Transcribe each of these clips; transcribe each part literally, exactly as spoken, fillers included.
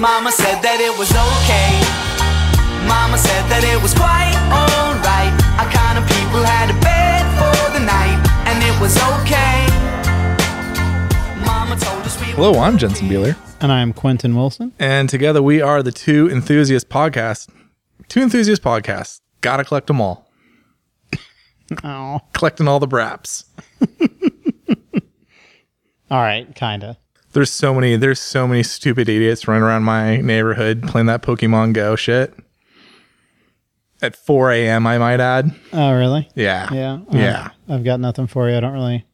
Mama said that it was okay. Mama said that it was quite alright. I kind of people had a bed for the night, and it was okay. Mama told us we Hello, I'm Jensen Beeler. And I'm Quentin Wilson. And together we are the Two Enthusiasts Podcast. Two Enthusiasts Podcast. Gotta collect them all. Oh. Collecting all the braps. Alright, kinda. There's so many, there's so many stupid idiots running around my neighborhood playing that Pokemon Go shit. At four a.m., I might add. Oh, really? Yeah. Yeah. Yeah. I've, I've got nothing for you. I don't really.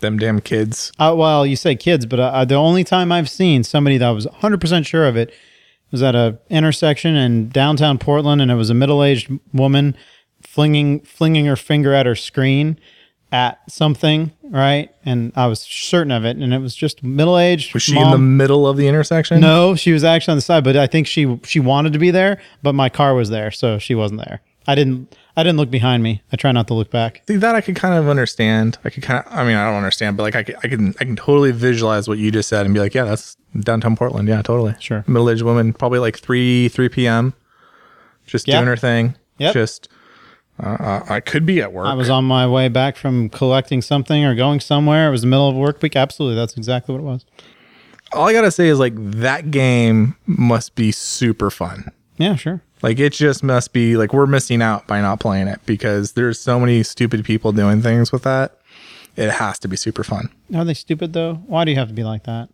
Them damn kids. Uh, well, you say kids, but uh, the only time I've seen somebody that I was one hundred percent sure of it was at a intersection in downtown Portland, and it was a middle-aged woman flinging flinging her finger at her screen at something, right? And I was certain of it, and it was just middle-aged. Was she mom. In the middle of the intersection? No, she was actually on the side, but I think she she wanted to be there, but my car was there, so she wasn't there. I didn't I didn't look behind me. I try not to look back. See, that I could kind of understand. I could kind of I mean, I don't understand, but like I could, I can I can totally visualize what you just said and be like, yeah, that's downtown Portland. Yeah, totally. Sure. Middle-aged woman, probably like three p.m. just yep. doing her thing. Yep. Just Uh, I could be at work. I was on my way back from collecting something or going somewhere. It was the middle of work week. Absolutely. That's exactly what it was. All I got to say is like that game must be super fun. Yeah, sure. Like it just must be like we're missing out by not playing it because there's so many stupid people doing things with that. It has to be super fun. Are they stupid though? Why do you have to be like that?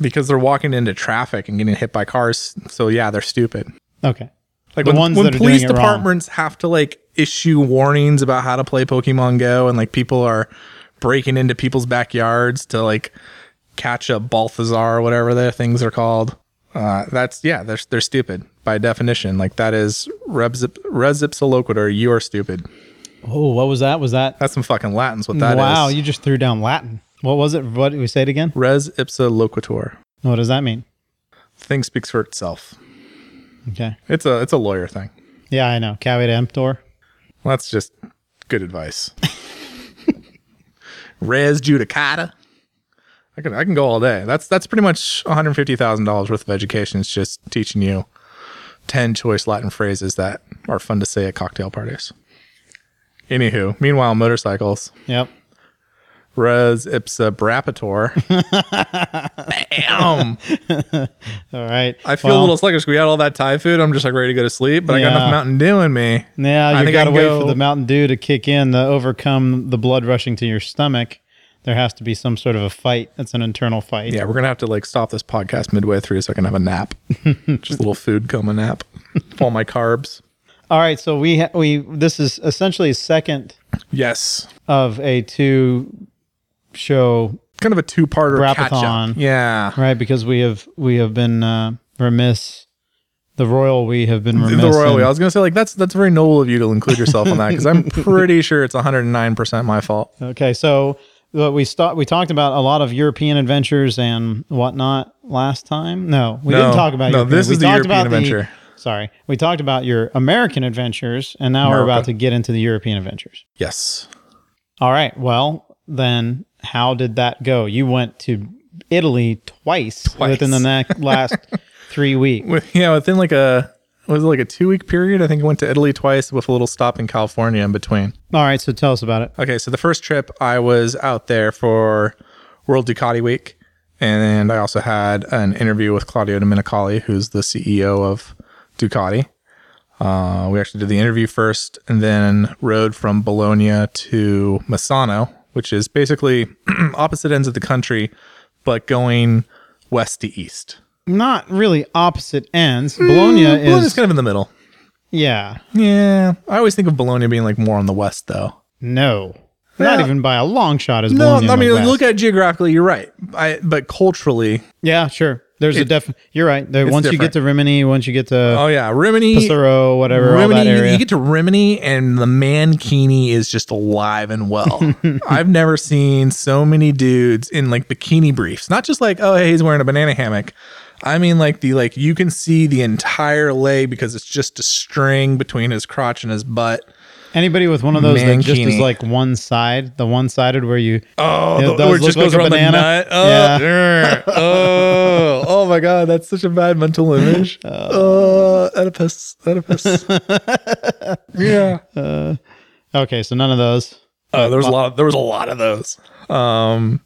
Because they're walking into traffic and getting hit by cars. So yeah, they're stupid. Okay. Like the when, ones when that are police doing it departments wrong. Have to like issue warnings about how to play Pokemon Go, and like people are breaking into people's backyards to like catch a Balthazar or whatever their things are called. Uh, that's yeah, they're they're stupid by definition. Like that is res ipsa you are stupid. Oh, what was that? Was that? That's some fucking Latin's. What that wow, is? Wow, you just threw down Latin. What was it? What did we say it again? Res ipsa loquitur. What does that mean? The thing speaks for itself. Okay. It's a it's a lawyer thing. Yeah, I know. Cavite emptor. Well, that's just good advice. Res judicata. I can I can go all day. That's that's pretty much one hundred fifty thousand dollars worth of education. It's just teaching you ten choice Latin phrases that are fun to say at cocktail parties. Anywho, meanwhile, motorcycles. Yep. Res ipsa brapator. Bam. All right. I feel well, a little sluggish. We had all that Thai food. I'm just like ready to go to sleep, but yeah. I got enough Mountain Dew in me. Yeah, you got to wait go. for the Mountain Dew to kick in to overcome the blood rushing to your stomach. There has to be some sort of a fight. That's an internal fight. Yeah, we're going to have to like stop this podcast midway through so I can have a nap. Just a little food coma nap. All my carbs. All right, so we ha- we this is essentially a second yes of a two show kind of a two-parter brapathon, yeah, right, because we have we have been uh remiss the royal we have been remiss the royal we, I was gonna say like that's that's very noble of you to include yourself on that because I'm pretty sure it's one hundred nine percent my fault. Okay, so what we start we talked about a lot of European adventures and whatnot last time. No we no, didn't talk about no European. This we is the European adventure the, sorry we talked about your American adventures and now America. We're about to get into the European adventures. Yes. All right, well then how did that go? You went to Italy twice, twice. within the na- last three weeks. With, yeah, within like a was it like a two week period. I think I went to Italy twice with a little stop in California in between. All right, so tell us about it. Okay, so the first trip I was out there for World Ducati Week, and I also had an interview with Claudio Domenicali, who's the C E O of Ducati. Uh, we actually did the interview first, and then rode from Bologna to Misano, which is basically opposite ends of the country, but going west to east. Not really opposite ends. Bologna mm, is... Bologna's kind of in the middle. Yeah. Yeah. I always think of Bologna being like more on the west, though. No. Yeah. Not even by a long shot is Bologna. No, I mean, look at it geographically, you're right. I, but culturally... Yeah, sure. There's it, a definite... You're right. There, once different. You get to Rimini, once you get to... Oh, yeah. Rimini... Pesaro, whatever, Rimini, all that area. You get to Rimini, and the mankini is just alive and well. I've never seen so many dudes in, like, bikini briefs. Not just like, oh, hey, he's wearing a banana hammock. I mean, like, the like you can see the entire leg because it's just a string between his crotch and his butt. Anybody with one of those Mankini. That just is like one side, the one-sided where you... Oh, it the, just goes like around banana. The nut. Oh, yeah. oh, oh my God. That's such a bad mental image. Oh, uh, Oedipus. Oedipus. yeah. Uh, okay, so none of those. Uh, there was a lot. There was a lot of those. Um,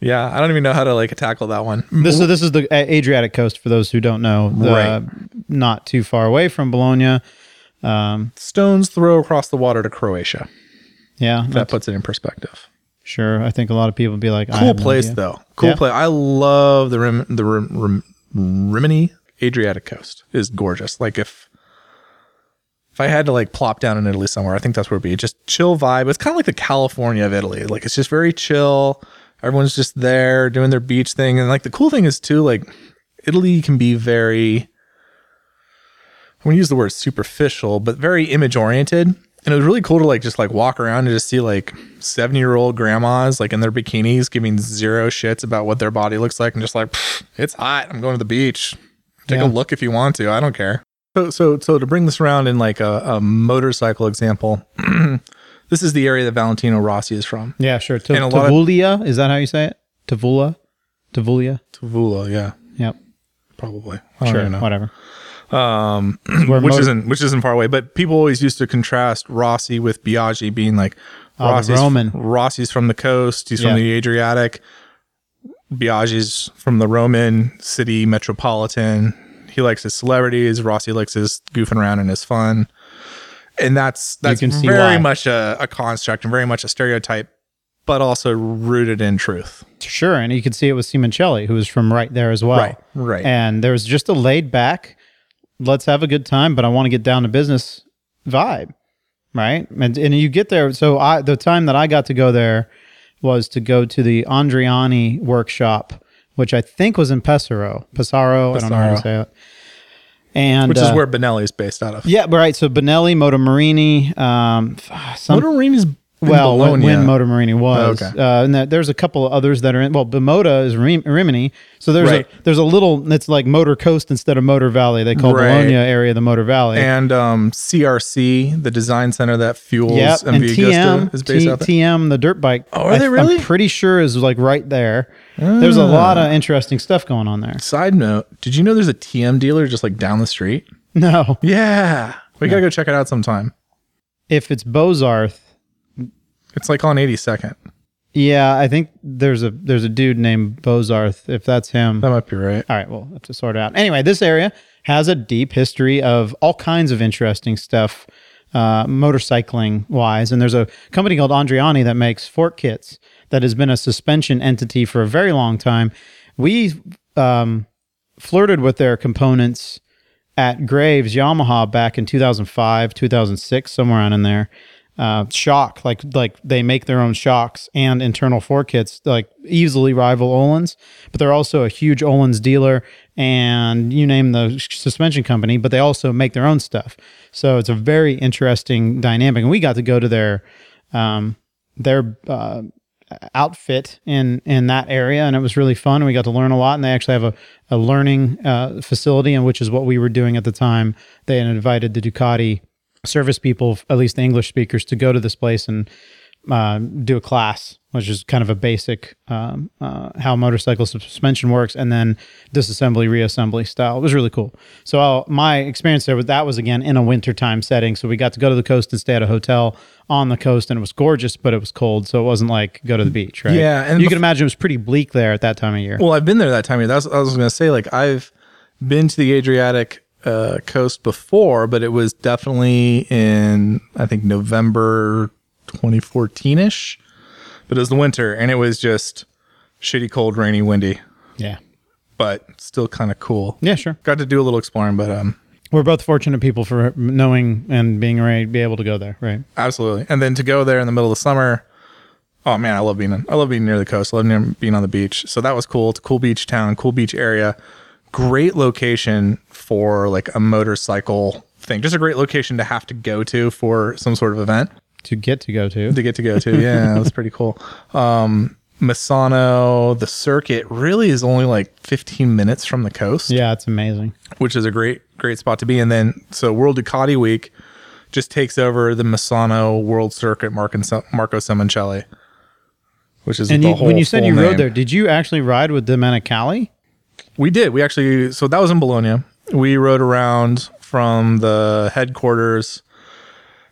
yeah, I don't even know how to like tackle that one. This, so this is the Adriatic coast, for those who don't know. The, right. Not too far away from Bologna. Um, Stone's throw across the water to Croatia. Yeah. That puts it in perspective. Sure. I think a lot of people would be like, cool place though. Cool yeah. place. I love the Rim, the Rim, Rim, Rimini Adriatic coast is gorgeous. Like if, if I had to like plop down in Italy somewhere, I think that's where it'd be. Just chill vibe. It's kind of like the California of Italy. Like it's just very chill. Everyone's just there doing their beach thing. And like the cool thing is too, like Italy can be very, we use the word superficial, but very image oriented. And it was really cool to like, just like walk around and just see like seventy year old grandmas, like in their bikinis, giving zero shits about what their body looks like. And just like, it's hot. I'm going to the beach. Take yeah. a look if you want to. I don't care. So, so, so to bring this around in like a, a motorcycle example, this is the area that Valentino Rossi is from. Yeah, sure. T- Tavuglia. Is that how you say it? Tavuglia. Tavuglia. Tavuglia. Yeah. Yep. Probably. I sure. Know. Whatever. Um, which motor- isn't which isn't far away, but people always used to contrast Rossi with Biagi, being like oh, Rossi's Roman. Rossi's from the coast, he's yeah. from the Adriatic. Biagi's from the Roman city metropolitan. He likes his celebrities. Rossi likes his goofing around and his fun, and that's that's very much a, a construct and very much a stereotype, but also rooted in truth. Sure, and you could see it with Simoncelli, who was from right there as well. Right, right. And there was just a laid back. Let's have a good time, but I want to get down to business vibe, right? And and you get there. So I, the time that I got to go there was to go to the Andriani workshop, which I think was in Pesaro. Pesaro, Pesaro. I don't know how to say it. And, which is uh, where Benelli's based out of. Yeah, right. So Benelli, Motomarini. Um, some, Motomarini's in well, Bologna. When, when Motomarini was. Oh, okay. uh, and that, there's a couple others that are in. Well, Bimota is Rim, Rimini. So there's right. a there's a little, it's like Motor Coast instead of Motor Valley. They call right. Bologna area the Motor Valley. And um, C R C, the design center that fuels yep. M V Agusta, is based T- out there. T M, the dirt bike. Oh, are I, they really? I'm pretty sure is like right there. Uh, there's a lot of interesting stuff going on there. Side note, did you know there's a T M dealer just like down the street? No. Yeah. We no. got to go check it out sometime. If it's Bozarth. It's like on eighty-second. Yeah, I think there's a there's a dude named Bozarth. If that's him, that might be right. All right, well, we'll have to sort it out. Anyway, this area has a deep history of all kinds of interesting stuff, uh, motorcycling wise. And there's a company called Andriani that makes fork kits that has been a suspension entity for a very long time. We um, flirted with their components at Graves Yamaha back in two thousand five, two thousand six, somewhere on in there. Uh, shock, like like they make their own shocks and internal fork kits, like easily rival Olin's, but they're also a huge Olin's dealer and you name the suspension company, but they also make their own stuff. So it's a very interesting dynamic. And we got to go to their um, their uh, outfit in, in that area, and it was really fun. And we got to learn a lot, and they actually have a, a learning uh, facility, and which is what we were doing at the time. They had invited the Ducati service people, at least the English speakers, to go to this place and uh, do a class, which is kind of a basic um, uh, how motorcycle suspension works, and then disassembly, reassembly style. It was really cool. So I'll, my experience there was that was, again, in a wintertime setting. So we got to go to the coast and stay at a hotel on the coast, and it was gorgeous, but it was cold. So it wasn't like go to the beach, right? Yeah. And you bef- can imagine it was pretty bleak there at that time of year. Well, I've been there that time of year. That's I was going to say, like, I've been to the Adriatic Uh, coast before, but it was definitely in, I think, November twenty fourteen ish. But it was the winter, and it was just shitty, cold, rainy, windy. Yeah, but still kind of cool. Yeah, sure. Got to do a little exploring, but um, we're both fortunate people for knowing and being ready to be able to go there, right? Absolutely. And then to go there in the middle of the summer. Oh man, I love being on, I love being near the coast. I love near, being on the beach. So that was cool. It's a cool beach town, cool beach area. Great location for like a motorcycle thing. Just a great location to have to go to for some sort of event. To get to go to. To get to go to. Yeah, that's pretty cool. Um, Misano, the circuit really is only like fifteen minutes from the coast. Yeah, it's amazing. Which is a great, great spot to be. And then so World Ducati Week just takes over the Misano World Circuit Marco Simoncelli, which is and the you, whole. When you said you name. rode there, did you actually ride with them out of Cali? We did. We actually. So that was in Bologna. We rode around from the headquarters.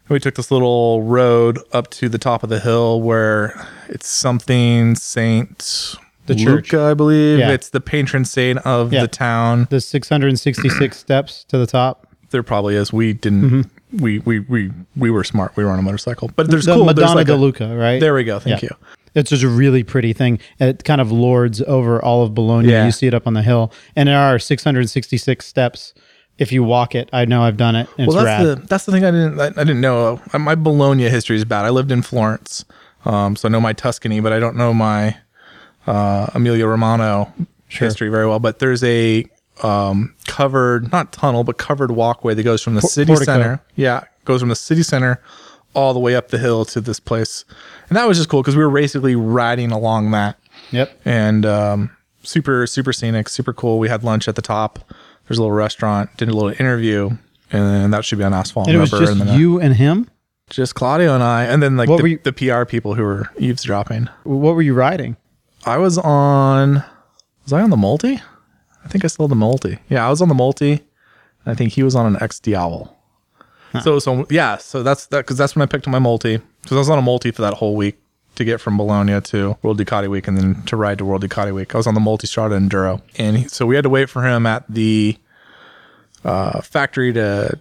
We took this little road up to the top of the hill where it's something Saint the Luca, church. I believe. Yeah. It's the patron saint of yeah. the town. The six hundred sixty-six steps to the top. There probably is. We didn't. Mm-hmm. We, we we we were smart. We were on a motorcycle. But there's the cool. Madonna there's like de Luca, right? There we go. Thank yeah. you. It's just a really pretty thing. It kind of lords over all of Bologna. Yeah. You see it up on the hill. And there are six hundred sixty-six steps. If you walk it, I know I've done it. Well, that's rad. the that's the thing I didn't I, I didn't know. My Bologna history is bad. I lived in Florence, um, so I know my Tuscany, but I don't know my uh, Emilia Romano sure. history very well. But there's a um, covered, not tunnel, but covered walkway that goes from the P- city portico. center. Yeah, goes from the city center all the way up the hill to this place, and that was just cool because we were basically riding along that. Yep. And um, super super scenic, super cool. We had lunch at the top. There's a little restaurant, did a little interview, and then that should be on Asphalt and, and Rubber. It was just and then you I, and him? Just Claudio and I, and then like the, you, the P R people who were eavesdropping. What were you riding? I was on, was I on the Multi? I think I still had the Multi. Yeah, I was on the Multi. I think he was on an X-Diavel. Huh. So, so yeah, so that's that because that's when I picked up my Multi. Because I was on a Multi for that whole week to get from Bologna to World Ducati Week and then to ride to World Ducati Week. I was on the Multistrada Enduro. And he, so we had to wait for him at the uh, factory to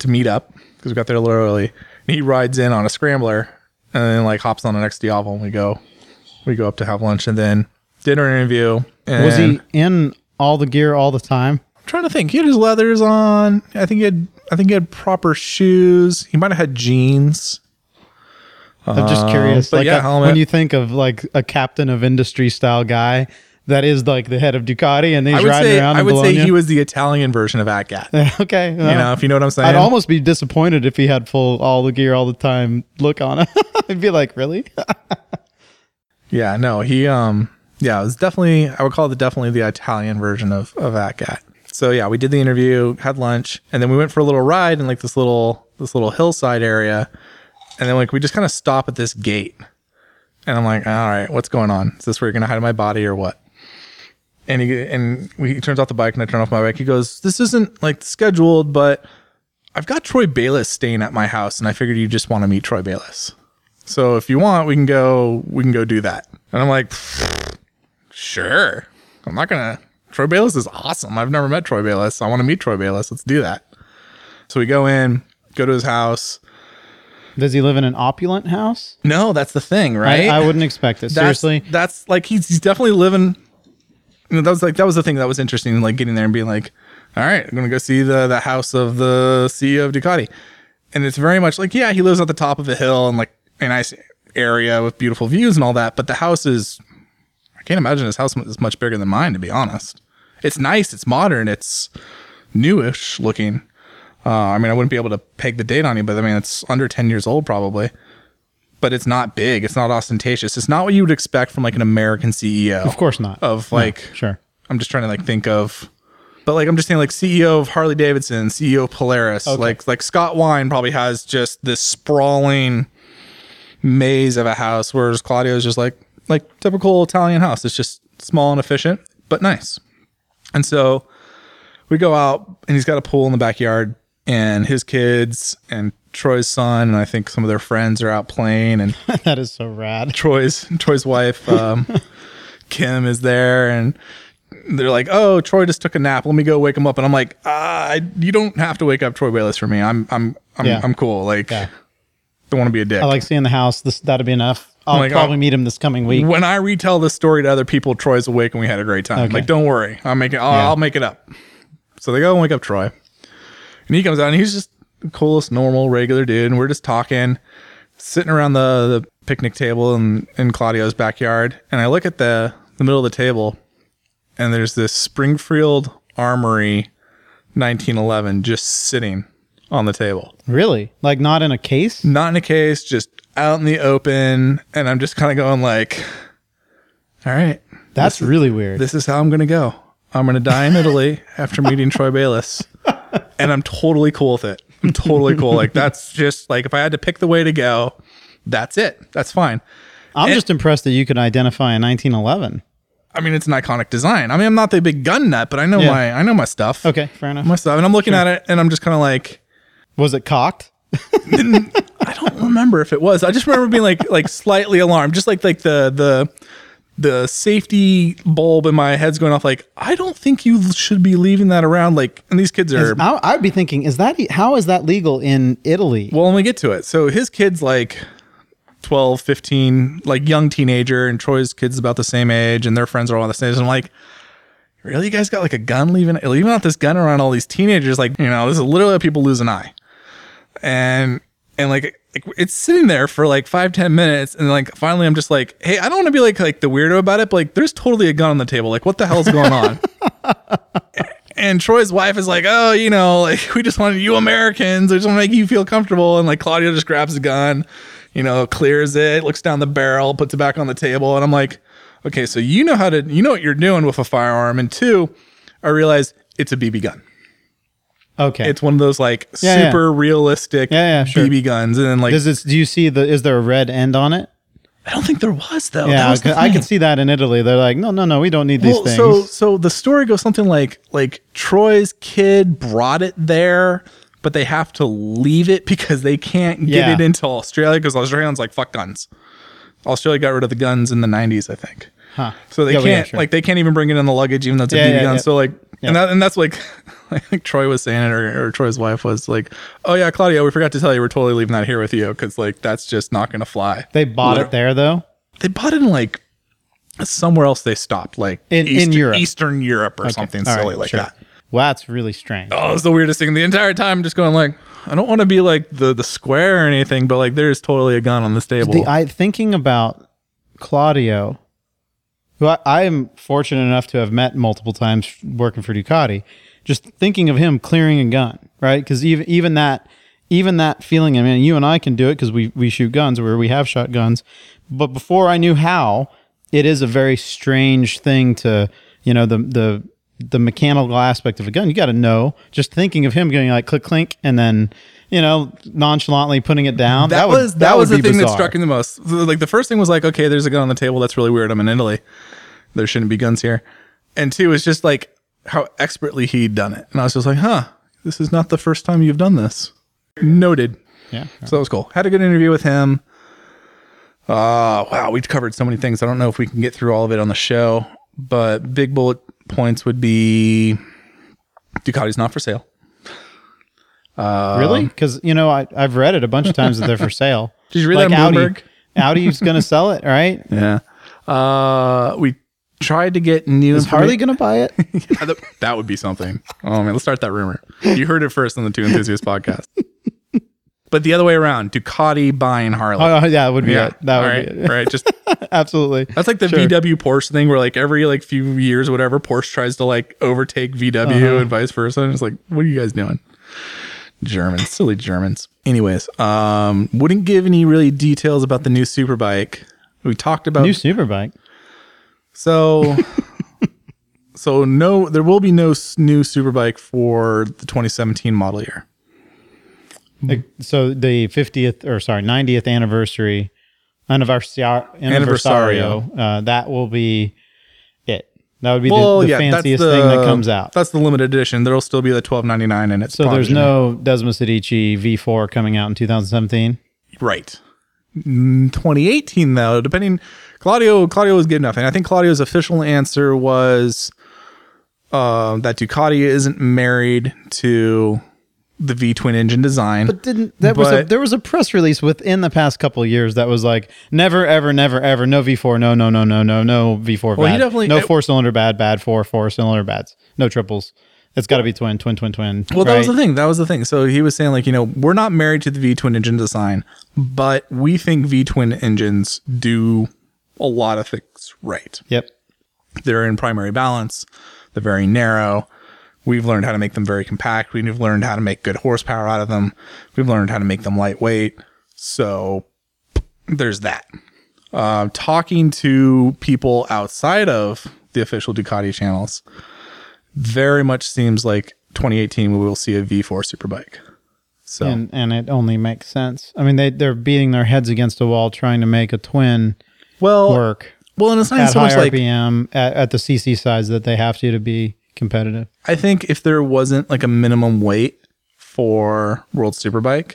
to meet up because we got there a little early. And he rides in on a Scrambler and then like hops on an X-Diavel and we go, we go up to have lunch and then dinner interview. And was he in all the gear all the time? I'm trying to think. He had his leathers on. I think he had, I think he had proper shoes. He might have had jeans. I'm just curious, uh, like yeah, a, when you think of like a captain of industry style guy that is like the head of Ducati and he's riding say, around in I would Bologna. Say he was the Italian version of Atgat. Okay. Well, you know, if you know what I'm saying. I'd almost be disappointed if he had full all the gear all the time look on him. I'd be like, really? yeah, no, he, um, yeah, it was definitely, I would call it definitely the Italian version of, of Atgat. So yeah, we did the interview, had lunch, and then we went for a little ride in like this little, this little hillside area. And then like we just kind of stop at this gate. And I'm like, all right, what's going on? Is this where you're going to hide my body or what? And he and we, he turns off the bike and I turn off my bike. He goes, this isn't like scheduled, but I've got Troy Bayliss staying at my house. And I figured you just want to meet Troy Bayliss. So if you want, we can go, we can go do that. And I'm like, sure. I'm not going to. Troy Bayliss is awesome. I've never met Troy Bayliss. I want to meet Troy Bayliss. Let's do that. So we go in, go to his house. Does he live in an opulent house? No, that's the thing, right? I, I wouldn't expect it. Seriously, that's, that's like he's, he's definitely living. You know, that was like that was the thing that was interesting, like getting there and being like, "All right, I'm gonna go see the the house of the C E O of Ducati," and it's very much like, yeah, he lives at the top of a hill and like a nice area with beautiful views and all that, but the house is, I can't imagine his house is much bigger than mine, to be honest. It's nice, it's modern, it's newish looking. Uh, I mean, I wouldn't be able to peg the date on you, but I mean, it's under ten years old probably. But it's not big. It's not ostentatious. It's not what you would expect from like an American C E O. Of course not. Of like, no, sure. I'm just trying to like think of, but like I'm just saying like C E O of Harley Davidson, C E O of Polaris, okay. like like Scott Wine probably has just this sprawling maze of a house, whereas Claudio's just like like typical Italian house. It's just small and efficient, but nice. And so we go out, and he's got a pool in the backyard. And his kids and Troy's son and I think some of their friends are out playing and that is so rad. Troy's Troy's wife um, Kim is there and they're like, "Oh, Troy just took a nap. Let me go wake him up." And I'm like, "Ah, I, you don't have to wake up Troy Bayliss for me. I'm I'm I'm yeah. I'm cool. Like, yeah. Don't want to be a dick. I like seeing the house. This that'd be enough. I'll like, probably oh, meet him this coming week. When I retell this story to other people, Troy's awake and we had a great time. Okay. Like, don't worry. I'll make it. I'll, yeah. I'll make it up." So they go and wake up Troy. And he comes out and he's just the coolest, normal, regular dude. And we're just talking, sitting around the, the picnic table in, in Claudio's backyard. And I look at the, the middle of the table and there's this Springfield Armory nineteen eleven just sitting on the table. Really? Like not in a case? Not in a case, just out in the open. And I'm just kind of going like, all right. That's really weird. This is how I'm going to go. I'm going to die in Italy after meeting Troy Bayliss. And I'm totally cool with it. I'm totally cool. Like, that's just like, if I had to pick the way to go, that's it. That's fine. I'm and, just impressed that you could identify a nineteen eleven. I mean, it's an iconic design. I mean, I'm not the big gun nut, but I know yeah. my, I know my stuff. Okay. Fair enough. My stuff. And I'm looking sure. at it and I'm just kind of like, was it cocked? I don't remember if it was. I just remember being like, like slightly alarmed, just like, like the, the, the safety bulb in my head's going off. Like, I don't think you should be leaving that around. Like, and these kids are, I, I'd be thinking, is that, how is that legal in Italy? Well, when we get to it. So his kid's like twelve, fifteen, like young teenager, and Troy's kid's about the same age, and their friends are all the same age. And I'm like, really? You guys got like a gun leaving, leaving out this gun around all these teenagers? Like, you know, this is literally people lose an eye. And, and like, it's sitting there for like five, ten minutes. And like, finally I'm just like, hey, I don't want to be like, like the weirdo about it, but like, there's totally a gun on the table. Like, what the hell's going on? And Troy's wife is like, oh, you know, like, we just wanted you Americans. We just want to make you feel comfortable. And like, Claudio just grabs the gun, you know, clears it, looks down the barrel, puts it back on the table. And I'm like, okay, so you know how to, you know what you're doing with a firearm. And two, I realized it's a B B gun. Okay. It's one of those like yeah, super yeah. realistic yeah, yeah, sure. B B guns. And then like, Does it, do you see the, is there a red end on it? I don't think there was though. Yeah, was I could see that in Italy. They're like, no, no, no, we don't need well, these things. So, so the story goes something like, like Troy's kid brought it there, but they have to leave it because they can't get yeah. it into Australia. Cause Australians like fuck guns. Australia got rid of the guns in the nineties, I think. Huh. So they yeah, can't yeah, sure. like, they can't even bring it in the luggage, even though it's a yeah, B B yeah, gun. Yeah. So like, yeah. And that, and that's like, I think Troy was saying it, or, or Troy's wife was like, oh yeah, Claudio, we forgot to tell you, we're totally leaving that here with you, because like, that's just not going to fly. They bought Literally. It there though? They bought it in like, somewhere else they stopped, like in, Eastern, in Europe. Eastern Europe or okay. something All silly right, like sure. that. Wow, that's really strange. Oh, it's the weirdest thing. The entire time I'm just going like, I don't want to be like the, the square or anything, but like there's totally a gun on this table. The, I thinking about Claudio, who I, I am fortunate enough to have met multiple times working for Ducati, just thinking of him clearing a gun, right? Because even even that even that feeling, I mean, you and I can do it because we, we shoot guns, or we have shot guns. But before I knew how, it is a very strange thing to, you know, the the the mechanical aspect of a gun. You got to know, just thinking of him going like click, clink, and then, you know, nonchalantly putting it down. That, that was that, that was the thing bizarre. That struck me the most. Like the first thing was like, okay, there's a gun on the table. That's really weird. I'm in Italy. There shouldn't be guns here. And two, it's just like how expertly he'd done it. And I was just like, huh, this is not the first time you've done this. Noted. Yeah. Sure. So that was cool. Had a good interview with him. Uh, wow, we covered so many things. I don't know if we can get through all of it on the show, but big bullet points would be Ducati's not for sale. Uh, really? Because, you know, I, I've read it a bunch of times that they're for sale. Did you read like that on Bloomberg? Audi, Audi's going to sell it, right? Yeah. Uh, we tried to get new. Is Harley going to buy it? Yeah, that, that would be something. Oh, man, let's start that rumor. You heard it first on the Two Enthusiasts podcast. But the other way around, Ducati buying Harley. Oh, yeah, it would be yeah. it. That All would right, be it. Right, just absolutely. That's like the sure. V W Porsche thing where like every like few years or whatever, Porsche tries to like overtake V W uh-huh. and vice versa. And it's like, what are you guys doing? Germans, silly Germans. Anyways, um, wouldn't give any really details about the new Superbike. We talked about new Superbike. So, so no, there will be no new Superbike for the twenty seventeen model year. So the fiftieth or sorry, ninetieth anniversary, anniversario, anniversario. Uh, that will be it. That would be well, the, the yeah, fanciest the, thing that comes out. That's the limited edition. There'll still be the twelve ninety-nine in it. So there's no Desmo Cedici V four coming out in two thousand seventeen? Right. twenty eighteen, though, depending... Claudio Claudio was good enough. And I think Claudio's official answer was uh, that Ducati isn't married to the V-twin engine design. But didn't... That but, was a, there was a press release within the past couple of years that was like, never, ever, never, ever, no V four, no, no, no, no, no, no V four well, bad. Definitely, no it, four-cylinder bad, bad four, four-cylinder bads. No triples. It's got to be twin, twin, twin, twin. Well, right? that was the thing. That was the thing. So he was saying like, you know, we're not married to the V-twin engine design, but we think V-twin engines do a lot of things right. Yep. They're in primary balance. They're very narrow. We've learned how to make them very compact. We've learned how to make good horsepower out of them. We've learned how to make them lightweight. So there's that. Uh, talking to people outside of the official Ducati channels, very much seems like twenty eighteen we will see a V four Superbike. So and, and it only makes sense. I mean, they they're beating their heads against a wall trying to make a twin well work. Well, and it's not so much like R P M at, at the C C size that they have to to be competitive. I think if there wasn't like a minimum weight for World Superbike,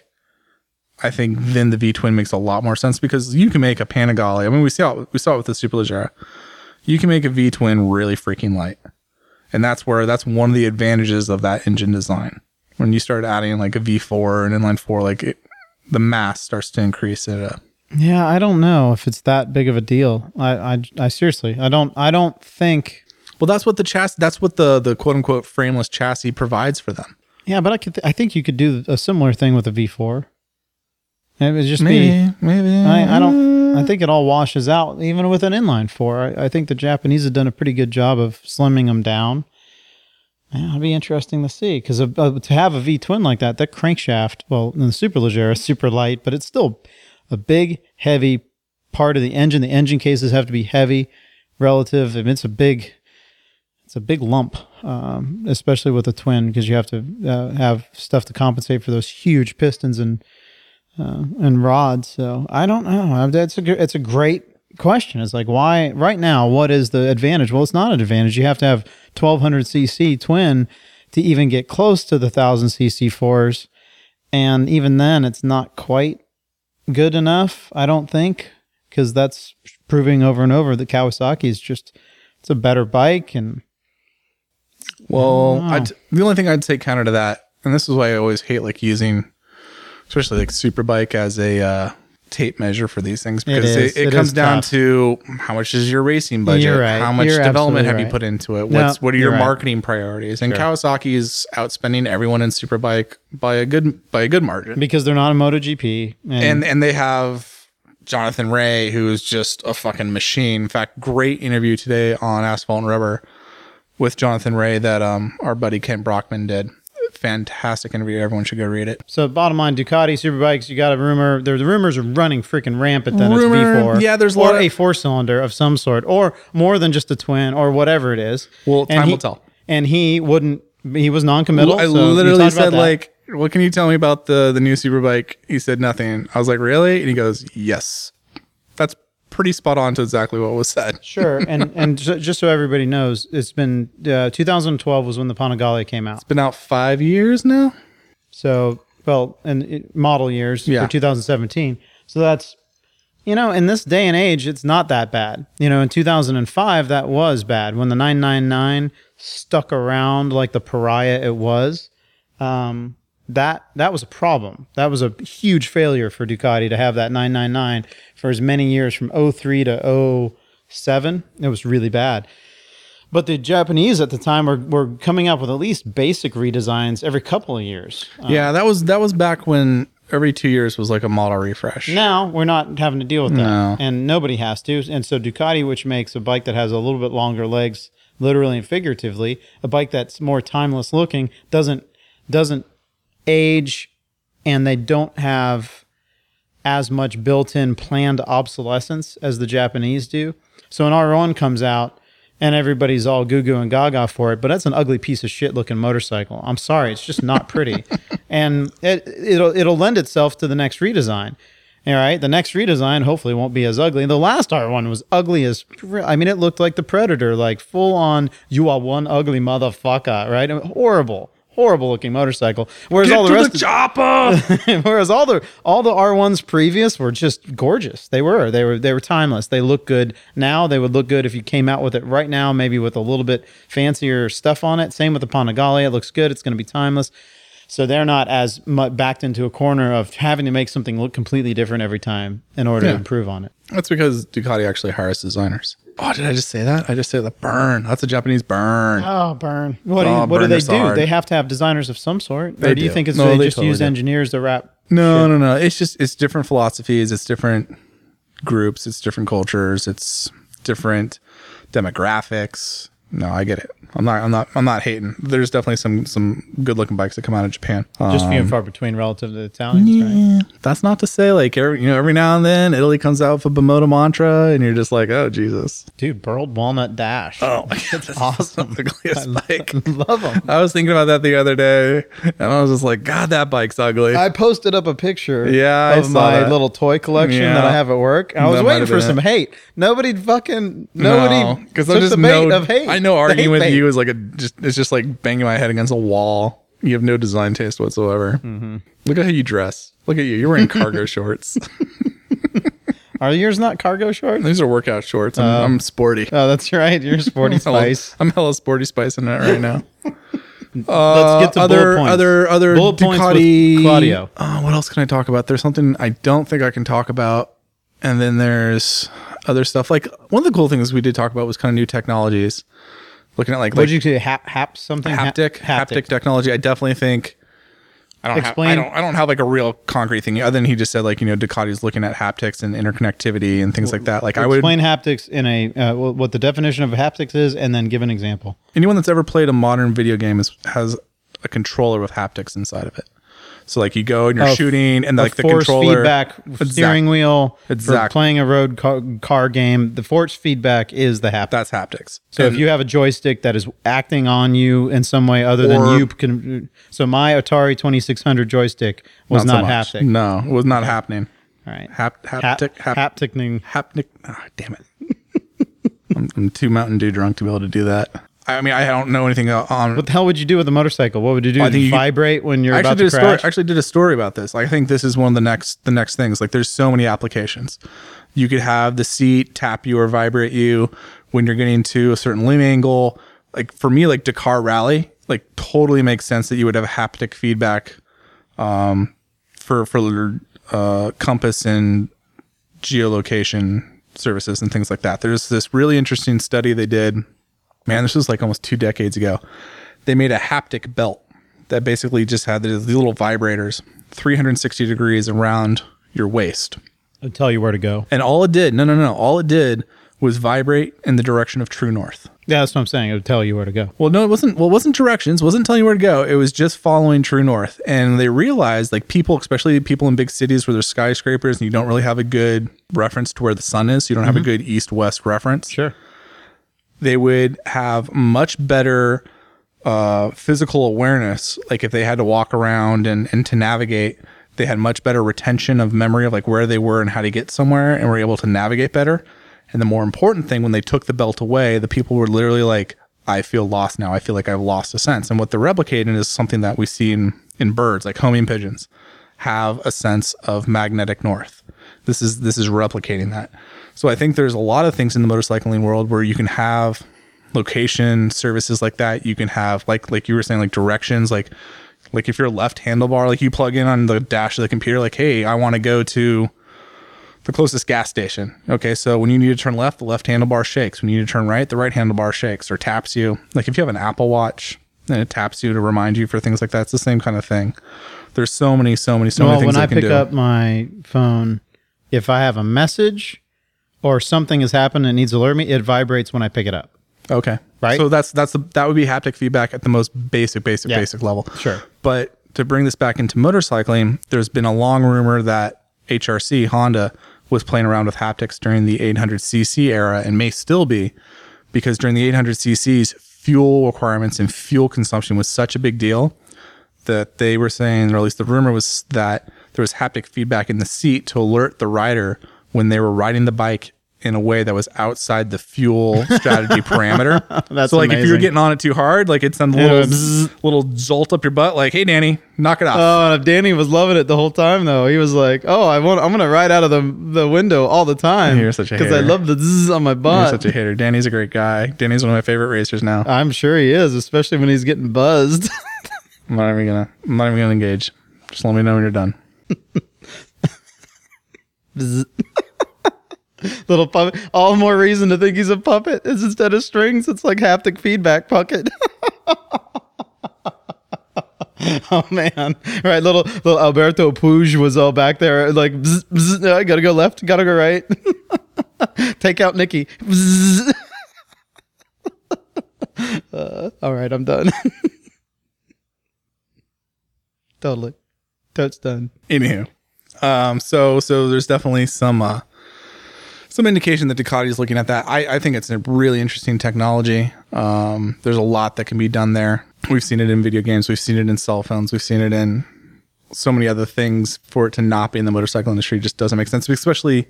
I think then the V twin makes a lot more sense, because you can make a Panigale. I mean, we saw we saw it with the Superleggera. You can make a V twin really freaking light, and that's where that's one of the advantages of that engine design. When you start adding like a V four or an inline four, like it, the mass starts to increase it up. Yeah, I don't know if it's that big of a deal. I, I, I seriously, I don't, I don't think. Well, that's what the chassis, that's what the the quote unquote frameless chassis provides for them. Yeah, but I could, th- I think you could do a similar thing with a V four. It would just maybe, be, maybe. I, I don't. I think it all washes out, even with an inline four. I, I think the Japanese have done a pretty good job of slimming them down. Yeah, it'll be interesting to see, because to have a V twin like that, that crankshaft, well, in the Superleggera is super light, but it's still a big, heavy part of the engine. The engine cases have to be heavy, relative. I mean, it's a big, it's a big lump, um, especially with a twin, because you have to uh, have stuff to compensate for those huge pistons and. Uh, and rods. So I don't know. That's a it's a great question. It's like, why right now? What is the advantage? Well, it's not an advantage. You have to have twelve hundred cc twin to even get close to the one thousand cc fours, and even then, it's not quite good enough. I don't think, because that's proving over and over that Kawasaki is just it's a better bike. And well, I I'd, the only thing I'd say counter to that, and this is why I always hate like using. Especially like Superbike as a uh, tape measure for these things, because it, it, it, it comes down tough. to how much is your racing budget, right. how much you're development have right. you put into it, no, what's what are your marketing right. priorities, and sure. Kawasaki is outspending everyone in Superbike by a good by a good margin, because they're not a MotoGP, and and, and they have Jonathan Ray, who is just a fucking machine. In fact, great interview today on Asphalt and Rubber with Jonathan Ray that um our buddy Kent Brockman did. Fantastic interview. Everyone should go read it. So bottom line, Ducati, Superbikes, you got a rumor. The rumors are running freaking rampant that rumor, it's V four. Yeah, there's a lot of... Or a four-cylinder of some sort, or more than just a twin, or whatever it is. Well, time he, will tell. And he wouldn't, he was non-committal. Well, I so literally said like, what can you tell me about the, the new Superbike? He said nothing. I was like, really? And he goes, yes. That's pretty spot on to exactly what was said. Sure. And and just so everybody knows, it's been uh, two thousand twelve was when the Panigale came out. It's been out five years now. So, well, and it, model years yeah. for two thousand seventeen. So that's, you know, in this day and age, it's not that bad. You know, in two thousand five, that was bad. When the nine ninety-nine stuck around like the pariah it was, um, that that was a problem. That was a huge failure for Ducati to have that nine ninety-nine for as many years from oh three to oh seven. It was really bad. But the Japanese at the time were, were coming up with at least basic redesigns every couple of years. Yeah, um, that was that was back when every two years was like a model refresh. Now we're not having to deal with that. No. And nobody has to. And so Ducati, which makes a bike that has a little bit longer legs, literally and figuratively, a bike that's more timeless looking, doesn't doesn't age, and they don't have as much built-in planned obsolescence as the Japanese do. So an R one comes out and everybody's all goo-goo and gaga for it, but that's an ugly piece of shit looking motorcycle. I'm sorry, it's just not pretty. And it, it'll it'll lend itself to the next redesign. All right, the next redesign hopefully won't be as ugly. The last R one was ugly as... I mean, it looked like the Predator, like full-on, you are one ugly motherfucker, right? I mean, horrible. Horrible looking motorcycle. Whereas Get all the rest, the chopper. Whereas all the all the R ones previous were just gorgeous. They were. They were. They were timeless. They look good now. They would look good if you came out with it right now, maybe with a little bit fancier stuff on it. Same with the Panigale. It looks good. It's going to be timeless. So they're not as backed into a corner of having to make something look completely different every time in order yeah. to improve on it. That's because Ducati actually hires designers. Oh, did I just say that? I just said the burn. That's a Japanese burn. Oh, burn. What do, you, oh, what burn do they do? Hard. They have to have designers of some sort. They or do you do. think it's no, they, they just totally use do. engineers to wrap? No, shit? no, no. It's just, it's different philosophies. It's different groups. It's different cultures. It's different demographics. No, I get it. I'm not. I'm not. I'm not hating. There's definitely some some good looking bikes that come out of Japan. Um, Just few and far between relative to the Italians, yeah, right? That's not to say like every you know every now and then Italy comes out with a Bimoto Mantra and you're just like, oh Jesus, dude, burled walnut dash. Oh, that's awesome. The ugliest bike. Love them. I was thinking about that the other day, and I was just like, God, that bike's ugly. I posted up a picture. Yeah, of my that. little toy collection yeah. that I have at work. I was that waiting for some it. hate. Nobody fucking nobody because no, I'm just the bait no, of hate. I know arguing with hate. you. Is like a just it's just like banging my head against a wall. You have no design taste whatsoever. Mm-hmm. Look at how you dress. Look at you. You're wearing cargo shorts. Are yours not cargo shorts? These are workout shorts. I'm, uh, I'm sporty. Oh, that's right. You're sporty spice. I'm hella, I'm hella sporty spice in it right now. Uh, Let's get to other, bullet points. Other, other bullet Ducati, points Claudio. Uh, what else can I talk about? There's something I don't think I can talk about. And then there's other stuff. Like one of the cool things we did talk about was kind of new technologies. Looking at like, what did you say? Hap, hap something? Haptic, haptic, haptic technology. I definitely think I don't have, I don't, I don't have like a real concrete thing other than he just said like, you know, Ducati's looking at haptics and interconnectivity and things well, like that. Like I would explain haptics in a, uh, what the definition of haptics is, and then give an example. Anyone that's ever played a modern video game is, has a controller with haptics inside of it. So like you go and you're oh, shooting and like the controller feedback exactly. steering wheel exactly. for playing a road car, car game. The force feedback is the haptics. That's haptics. So and if you have a joystick that is acting on you in some way other than you can. So my Atari twenty-six hundred joystick was not, not so haptic. No, it was not happening. All right. Hap, haptic. Hap, hap, haptic. Haptic. Oh, damn it. I'm, I'm too Mountain Dew drunk to be able to do that. I mean, I don't know anything on. What the hell would you do with a motorcycle? What would you do? I think you vibrate when you're about to crash? Story, I actually did a story about this. Like, I think this is one of the next the next things. Like, there's so many applications. You could have the seat tap you or vibrate you when you're getting to a certain limb angle. Like for me, like Dakar Rally, like totally makes sense that you would have haptic feedback um, for for uh, compass and geolocation services and things like that. There's this really interesting study they did. Man, this was like almost two decades ago. They made a haptic belt that basically just had these little vibrators three hundred sixty degrees around your waist. It'll tell you where to go. And all it did, no, no, no, all it did was vibrate in the direction of true north. Yeah, that's what I'm saying. It would tell you where to go. Well, no, it wasn't. Well, it wasn't directions. It wasn't telling you where to go. It was just following true north. And they realized, like people, especially people in big cities where there's skyscrapers and you don't really have a good reference to where the sun is. So you don't mm-hmm. have a good east-west reference. Sure. They would have much better uh, physical awareness. Like if they had to walk around and, and to navigate, they had much better retention of memory of like where they were and how to get somewhere and were able to navigate better. And the more important thing, when they took the belt away, the people were literally like, I feel lost now. I feel like I've lost a sense. And what they're replicating is something that we see in, in birds, like homing pigeons, have a sense of magnetic north. This is this is replicating that. So I think there's a lot of things in the motorcycling world where you can have location services like that. You can have like like you were saying, like directions, like like if you're left handlebar, like you plug in on the dash of the computer, like, hey, I want to go to the closest gas station. Okay, so when you need to turn left, the left handlebar shakes. When you need to turn right, the right handlebar shakes or taps you. Like if you have an Apple Watch and it taps you to remind you for things like that, it's the same kind of thing. There's so many, so many, so well, many things you can do. When I pick up my phone, if I have a message or something has happened and needs to alert me, it vibrates when I pick it up. Okay. Right? So that's that's the, that would be haptic feedback at the most basic, basic, yeah. basic level. Sure. But to bring this back into motorcycling, there's been a long rumor that H R C, Honda, was playing around with haptics during the eight hundred c c era and may still be, because during the eight hundred c c's, fuel requirements and fuel consumption was such a big deal that they were saying, or at least the rumor was that there was haptic feedback in the seat to alert the rider when they were riding the bike in a way that was outside the fuel strategy parameter. That's so like amazing. If you were getting on it too hard, like it's some little bzz, little jolt up your butt, like, hey Danny, knock it off. Oh, uh, Danny was loving it the whole time though. He was like, oh, I want, I'm gonna ride out of the the window all the time. You're such a hater. Because I love the zzz on my butt. You're such a hater. Danny's a great guy. Danny's one of my favorite racers now. I'm sure he is, especially when he's getting buzzed. I'm not even gonna I'm not even gonna engage. Just let me know when you're done. Little puppet. All more reason to think he's a puppet is instead of strings, it's like haptic feedback puppet. Oh man! Right, little little Alberto Puig was all back there, like bzz, bzz, I gotta go left, gotta go right. Take out Nikki. All right, I'm done. Totally. That's done. Anywho. Um, so so there's definitely some uh, some indication that Ducati is looking at that. I, I think it's a really interesting technology. Um, there's a lot that can be done there. We've seen it in video games. We've seen it in cell phones. We've seen it in so many other things. For it to not be in the motorcycle industry just doesn't make sense, especially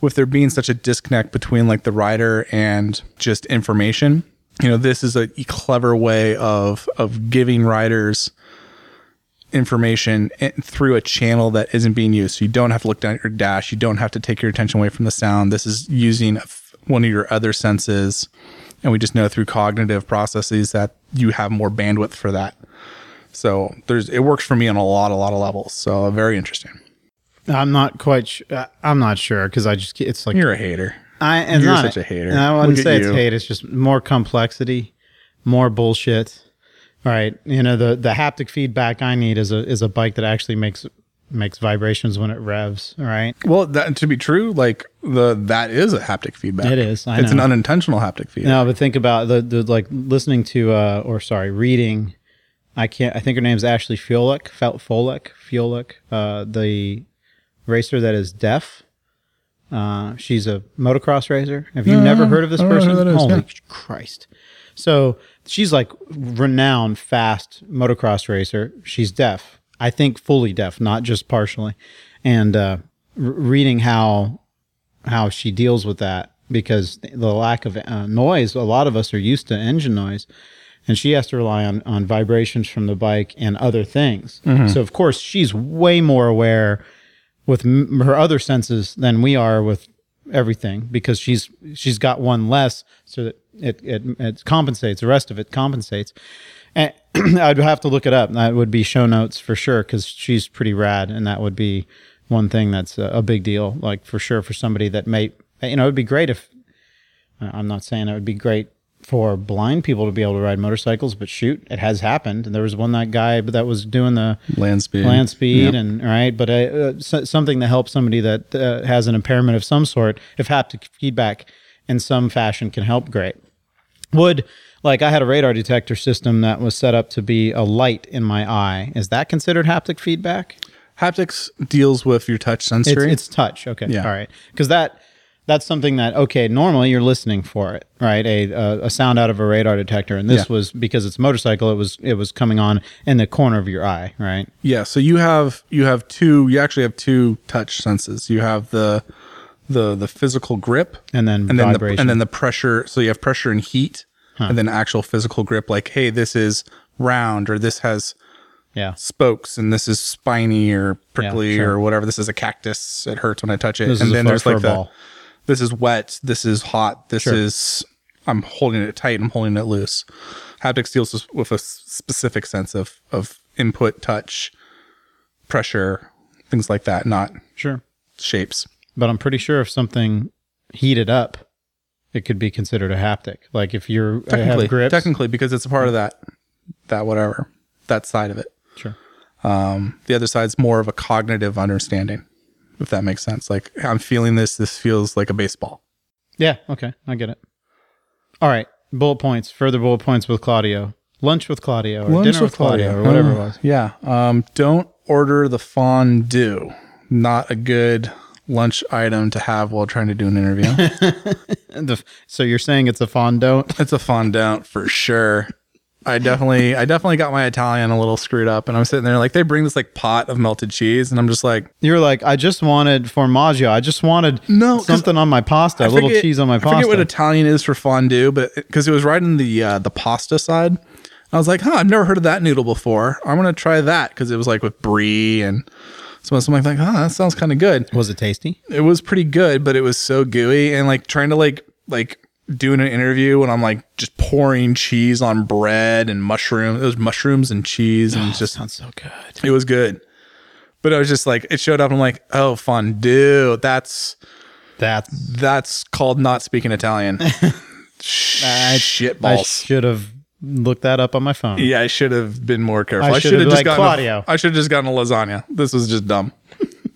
with there being such a disconnect between like the rider and just information. You know, this is a clever way of of giving riders information through a channel that isn't being used. So you don't have to look down at your dash. You don't have to take your attention away from the sound. This is using one of your other senses. And we just know through cognitive processes that you have more bandwidth for that. So there's, it works for me on a lot, a lot of levels. So very interesting. I'm not quite, sh- I'm not sure. Cause I just, it's like, you're a hater. I am You're not, such a hater. I wouldn't say you. It's hate. It's just more complexity, more bullshit. All right, you know, the, the haptic feedback I need is a is a bike that actually makes makes vibrations when it revs. All right. Well, that, to be true, like the that is a haptic feedback. It is. I it's know. An unintentional haptic feedback. No, but think about the, the like listening to uh, or sorry, reading. I can't. I think her name's Ashley Fiolek. Fiolek. Fiolek. Uh, the racer that is deaf. Uh, she's a motocross racer. Have you no, never heard of this person? Is, Holy yeah. Christ! So she's like renowned fast motocross racer. She's deaf, I think fully deaf, not just partially. And uh, re- reading how how she deals with that, because the lack of uh, noise, a lot of us are used to engine noise, and she has to rely on on vibrations from the bike and other things. Mm-hmm. So of course she's way more aware with m- her other senses than we are with everything, because she's she's got one less, so that it it, it compensates, the rest of it compensates. And I'd have to look it up. That would be show notes for sure, because she's pretty rad, and that would be one thing that's a, a big deal, like for sure, for somebody that may, you know, it'd be great if, I'm not saying it would be great for blind people to be able to ride motorcycles, but shoot, it has happened. And there was one, that guy that was doing the land speed, land speed yep. and right. But I, uh, so, something that helps somebody that uh, has an impairment of some sort, if haptic feedback in some fashion can help, great. Would, like I had a radar detector system that was set up to be a light in my eye. Is that considered haptic feedback? Haptics deals with your touch sensory. It's, it's touch. Okay. Yeah. All right. Because that... That's something that, okay, normally you're listening for it, right? A a, a sound out of a radar detector. And this yeah. was, because it's a motorcycle, it was it was coming on in the corner of your eye, right? Yeah, so you have you have two, you actually have two touch senses. You have the the the physical grip. And then and vibration. Then the, and then the pressure. So you have pressure and heat, huh. and then actual physical grip, like, hey, this is round, or this has yeah. spokes, and this is spiny or prickly, yeah, sure. or whatever. This is a cactus. It hurts when I touch it. This and is then there's like the... This is wet. This is hot. This sure. is, I'm holding it tight. I'm holding it loose. Haptics deals with a specific sense of, of input, touch, pressure, things like that, not sure shapes. But I'm pretty sure if something heated up, it could be considered a haptic. Like if you're, technically, have grips. Technically, because it's a part of that, that whatever, that side of it. Sure. Um, the other side's more of a cognitive understanding. If that makes sense. Like, I'm feeling this. This feels like a baseball. Yeah. Okay. I get it. All right. Bullet points. Further bullet points with Claudio. Lunch with Claudio. Or Lunch dinner with Claudio. Claudio or whatever uh, it was. Yeah. Um, don't order the fondue. Not a good lunch item to have while trying to do an interview. the, so you're saying it's a fondant? It's a fondant for sure. I definitely, I definitely got my Italian a little screwed up, and I'm sitting there like, they bring this like pot of melted cheese, and I'm just like, you're like, I just wanted formaggio, I just wanted no, something on my pasta, I a little forget, cheese on my pasta. I forget what Italian is for fondue, but because it was right in the uh, the pasta side, I was like, huh, I've never heard of that noodle before. I'm gonna try that, because it was like with brie and so I'm like, huh, that sounds kind of good. Was it tasty? It was pretty good, but it was so gooey, and like trying to like like. doing an interview and I'm like just pouring cheese on bread and mushroom. It was mushrooms and cheese, and oh, it just sounds so good. It was good, but I was just like, it showed up. And I'm like, oh, fondue. That's that's that's called not speaking Italian. Shitballs. I should have looked that up on my phone. Yeah, I should have been more careful. I should have just like gotten Claudio. A, I should have just gotten a lasagna. This was just dumb.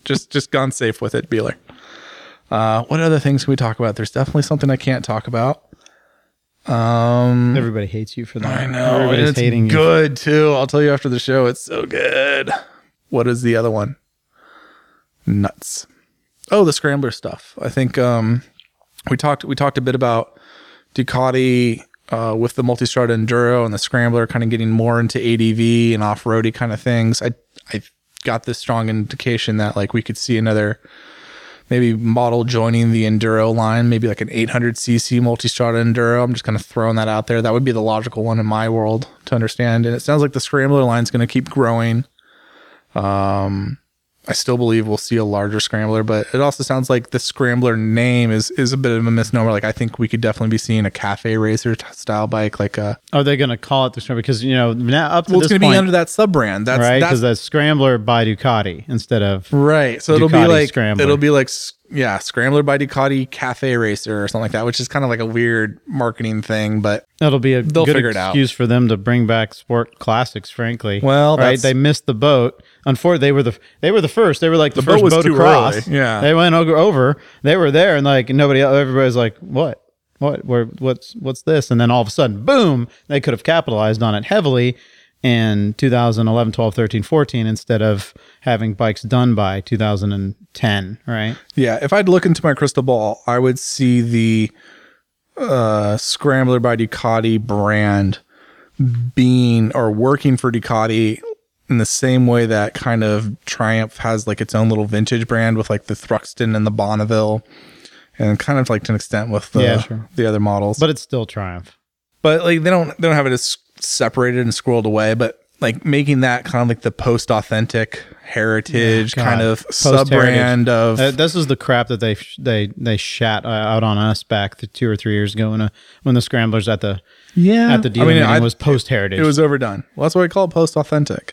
just just gone safe with it, Beeler. Uh, what other things can we talk about? There's definitely something I can't talk about. Um, Everybody hates you for that. I know. Everybody's it's hating good you. Too. I'll tell you after the show. It's so good. What is the other one? Nuts. Oh, the scrambler stuff. I think um, we talked we talked a bit about Ducati uh, with the Multistrada Enduro and the scrambler kind of getting more into A D V and off-roady kind of things. I I got this strong indication that like we could see another maybe model joining the Enduro line, maybe like an eight hundred c c Multistrada Enduro. I'm just kind of throwing that out there. That would be the logical one in my world to understand. And it sounds like the scrambler line is going to keep growing. Um, I still believe we'll see a larger scrambler, but it also sounds like the scrambler name is, is a bit of a misnomer. Like I think we could definitely be seeing a cafe racer t- style bike. Like a, are they going to call it the scrambler? Because you know now up to well, this point, it's going to be under that sub brand, that's right. Because that's, that's scrambler by Ducati instead of right. So Ducati it'll be like scrambler. It'll be like yeah, scrambler by Ducati cafe racer or something like that, which is kind of like a weird marketing thing. But it'll be a they'll good figure excuse it out. For them to bring back sport classics. Frankly, well, right? They missed the boat. Unfortunately, they were the they were the first. They were like the, the first boat, boat across. Early. Yeah, they went over. They were there, and like nobody else, everybody's like, "What? What? Where? What's? What's this?" And then all of a sudden, boom! They could have capitalized on it heavily in two thousand eleven, twelve, thirteen, fourteen instead of having bikes done by two thousand ten. Right? Yeah. If I'd look into my crystal ball, I would see the uh, Scrambler by Ducati brand being or working for Ducati. In the same way that kind of Triumph has like its own little vintage brand with like the Thruxton and the Bonneville and kind of like to an extent with the, yeah, sure. the other models. But it's still Triumph. But like they don't they don't have it as separated and scrolled away, but like making that kind of like the post-authentic heritage yeah, kind of sub-brand of... Uh, this is the crap that they they they shat out on us back the two or three years ago when, a, when the Scramblers at the, yeah. at the dealer I mean, meeting I, was post-heritage. It was overdone. Well, that's why we call it post-authentic.